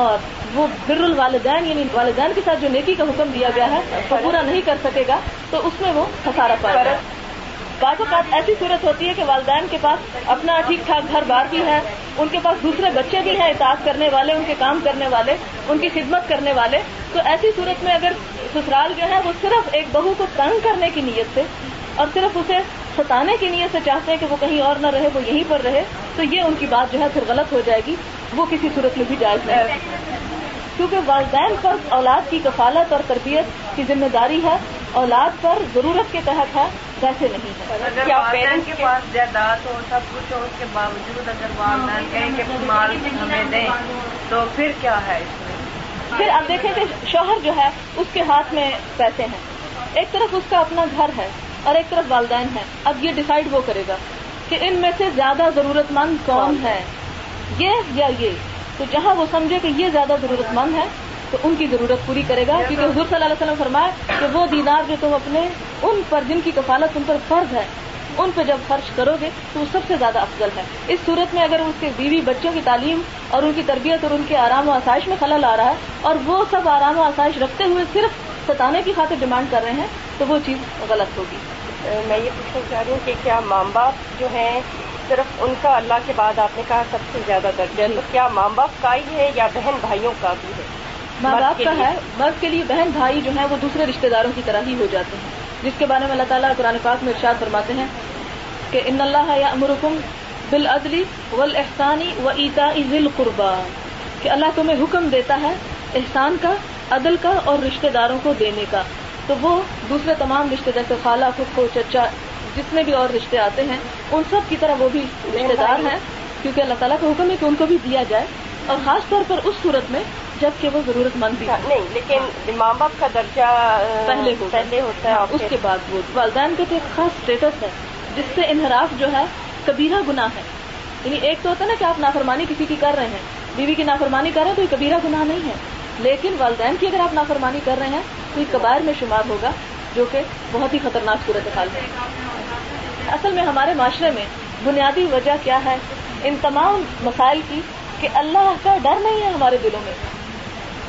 اور وہ بر الوالدین یعنی والدین کے ساتھ جو نیکی کا حکم دیا گیا ہے وہ پورا نہیں کر سکے گا تو اس میں وہ خسارہ پائے گا. بعض اوقات ایسی صورت ہوتی ہے کہ والدین کے پاس اپنا ٹھیک ٹھاک گھر بار بھی ہے، ان کے پاس دوسرے بچے بھی ہیں اطاعت کرنے والے، ان کے کام کرنے والے، ان کی خدمت کرنے والے. تو ایسی صورت میں اگر سسرال جو ہے وہ صرف ایک بہو کو تنگ کرنے کی نیت سے اور صرف اسے ستانے کی نیت سے چاہتے ہیں کہ وہ کہیں اور نہ رہے، وہ یہیں پر رہے، تو یہ ان کی بات جو ہے پھر غلط ہو جائے گی، وہ کسی صورت میں بھی جائز نہیں ہے. کیونکہ والدین پر اولاد کی کفالت اور تربیت کی ذمہ داری ہے، اولاد پر ضرورت کے تحت ہے، کیسے نہیں؟ کیا پیرنٹس کے پاس جائیداد ہو سب کچھ ہو اس کے باوجود اگر والدین کہیں کہ مال ہمیں دیں تو پھر کیا ہے اس میں؟ پھر آپ دیکھیں کہ شوہر جو ہے اس کے ہاتھ میں پیسے ہیں، ایک طرف اس کا اپنا گھر ہے اور ایک طرف والدین ہیں، اب یہ ڈیسائیڈ وہ کرے گا کہ ان میں سے زیادہ ضرورت مند کون ہے، یہ یا یہ، تو جہاں وہ سمجھے کہ یہ زیادہ ضرورت مند ہے تو ان کی ضرورت پوری کرے گا، کیونکہ حضور صلی اللہ علیہ وسلم فرمایا کہ وہ دینار جو تم اپنے ان پر جن کی کفالت تم پر فرض ہے ان پہ جب خرچ کرو گے تو وہ سب سے زیادہ افضل ہے۔ اس صورت میں اگر اس کے بیوی بچوں کی تعلیم اور ان کی تربیت اور ان کے آرام و آسائش میں خلل آ رہا ہے اور وہ سب آرام و آسائش رکھتے ہوئے صرف ستانے کی خاطر ڈیمانڈ کر رہے ہیں تو وہ چیز غلط ہوگی۔ میں یہ پوچھنا چاہ رہی ہوں کہ کیا ماں باپ جو ہیں صرف ان کا اللہ کے بعد آپ نے کہا سب سے زیادہ درجہ ہے، تو کیا ماں باپ کا ہی ہے یا بہن بھائیوں کا بھی ہے؟ ماں باپ کا ہے، مرد کے لیے بہن بھائی جو ہیں وہ دوسرے رشتہ داروں کی طرح ہی ہو جاتے ہیں، جس کے بارے میں اللہ تعالیٰ قرآن پاک میں ارشاد فرماتے ہیں کہ ان اللہ یامرکم بالعدل والاحسان وایتاء ذی القربی، کہ اللہ تمہیں حکم دیتا ہے احسان کا، عدل کا اور رشتہ داروں کو دینے کا، تو وہ دوسرے تمام رشتے جیسے خالہ، پھپھو، چچا، جتنے بھی اور رشتے آتے ہیں ان سب کی طرح وہ بھی رشتے دار ہیں، کیونکہ اللہ تعالیٰ کا حکم ہے کہ ان کو بھی دیا جائے، اور خاص طور پر اس صورت میں جب کہ وہ ضرورت مند بھی نہیں، لیکن ماں باپ کا درجہ پہلے ہوتا ہے، اس کے بعد وہ والدین کا تو ایک خاص اسٹیٹس ہے جس سے انحراف جو ہے کبیرہ گناہ ہے، یعنی ایک تو ہوتا ہے نا کہ آپ نافرمانی کسی کی کر رہے ہیں، بیوی کی نافرمانی کر رہے ہیں تو یہ کبیرہ گناہ نہیں ہے، لیکن والدین کی اگر آپ نافرمانی کر رہے ہیں تو یہ کبائر میں شمار ہوگا، جو کہ بہت ہی خطرناک صورتحال ہے۔ اصل میں ہمارے معاشرے میں بنیادی وجہ کیا ہے ان تمام مسائل کی کہ اللہ کا ڈر نہیں ہے ہمارے دلوں میں۔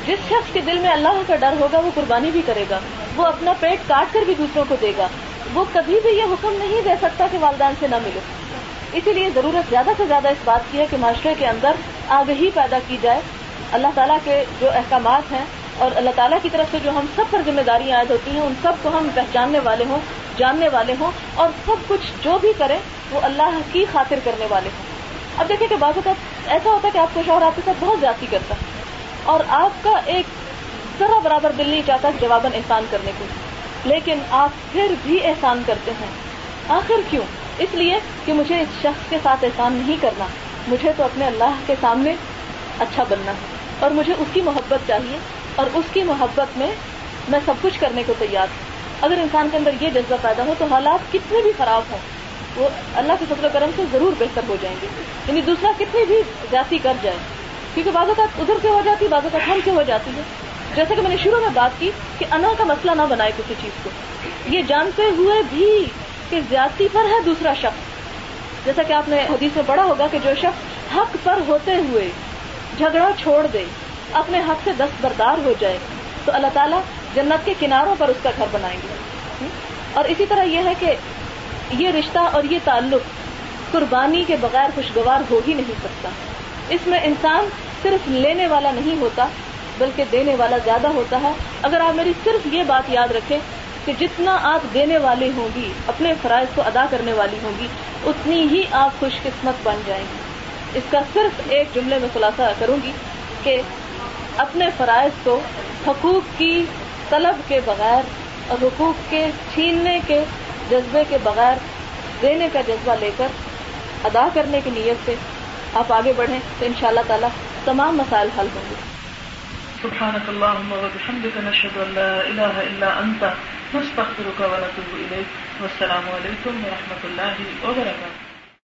جس شخص کے دل میں اللہ کا ڈر ہوگا وہ قربانی بھی کرے گا، وہ اپنا پیٹ کاٹ کر بھی دوسروں کو دے گا، وہ کبھی بھی یہ حکم نہیں دے سکتا کہ والدین سے نہ ملو۔ اسی لیے ضرورت زیادہ سے زیادہ اس بات کی ہے کہ معاشرے کے اندر آگہی پیدا کی جائے، اللہ تعالیٰ کے جو احکامات ہیں اور اللہ تعالیٰ کی طرف سے جو ہم سب پر ذمہ داریاں عائد ہوتی ہیں ان سب کو ہم پہچاننے والے ہوں، جاننے والے ہوں، اور سب کچھ جو بھی کریں وہ اللہ کی خاطر کرنے والے ہوں۔ اب دیکھیں کہ بعض اوقات ایسا ہوتا ہے کہ آپ کا شوہر آپ کے ساتھ بہت زیادتی کرتا ہے اور آپ کا ایک ذرا برابر دل نہیں چاہتا جواباً احسان کرنے کو، لیکن آپ پھر بھی احسان کرتے ہیں۔ آخر کیوں؟ اس لیے کہ مجھے اس شخص کے ساتھ احسان نہیں کرنا، مجھے تو اپنے اللہ کے سامنے اچھا بننا ہے اور مجھے اس کی محبت چاہیے، اور اس کی محبت میں میں سب کچھ کرنے کو تیار ہوں۔ اگر انسان کے اندر یہ جذبہ پیدا ہو تو حالات کتنے بھی خراب ہوں وہ اللہ کے فضل و کرم سے ضرور بہتر ہو جائیں گے، یعنی دوسرا کتنی بھی زیادتی کر جائے، کیونکہ بعض اوقات ادھر سے ہو جاتی ہے، بعض اوقات ہم سے ہو جاتی ہے، جیسا کہ میں نے شروع میں بات کی کہ انا کا مسئلہ نہ بنائے کسی چیز کو، یہ جانتے ہوئے بھی کہ زیادتی پر ہے دوسرا شخص، جیسا کہ آپ نے حدیث میں پڑھا ہوگا کہ جو شخص حق پر ہوتے ہوئے جھگڑا چھوڑ دے، اپنے حق سے دستبردار ہو جائے، تو اللہ تعالیٰ جنت کے کناروں پر اس کا گھر بنائیں گے۔ اور اسی طرح یہ ہے کہ یہ رشتہ اور یہ تعلق قربانی کے بغیر خوشگوار ہو ہی نہیں سکتا، اس میں انسان صرف لینے والا نہیں ہوتا بلکہ دینے والا زیادہ ہوتا ہے۔ اگر آپ میری صرف یہ بات یاد رکھیں کہ جتنا آپ دینے والے ہوں گی، اپنے فرائض کو ادا کرنے والی ہوں گی، اتنی ہی آپ خوش قسمت بن جائیں گی۔ اس کا صرف ایک جملے میں خلاصہ کروں گی کہ اپنے فرائض کو حقوق کی طلب کے بغیر اور حقوق کے چھیننے کے جذبے کے بغیر دینے کا جذبہ لے کر ادا کرنے کی نیت سے آپ آگے بڑھیں تو انشاءاللہ تعالی تمام مسائل حل ہوں گے۔ سبحانک اللہم وبحمدک، نشہد ان لا الہ الا انت، نستغفرک ونتوب الیک، والسلام علیکم ورحمۃ اللہ وبرکاتہ۔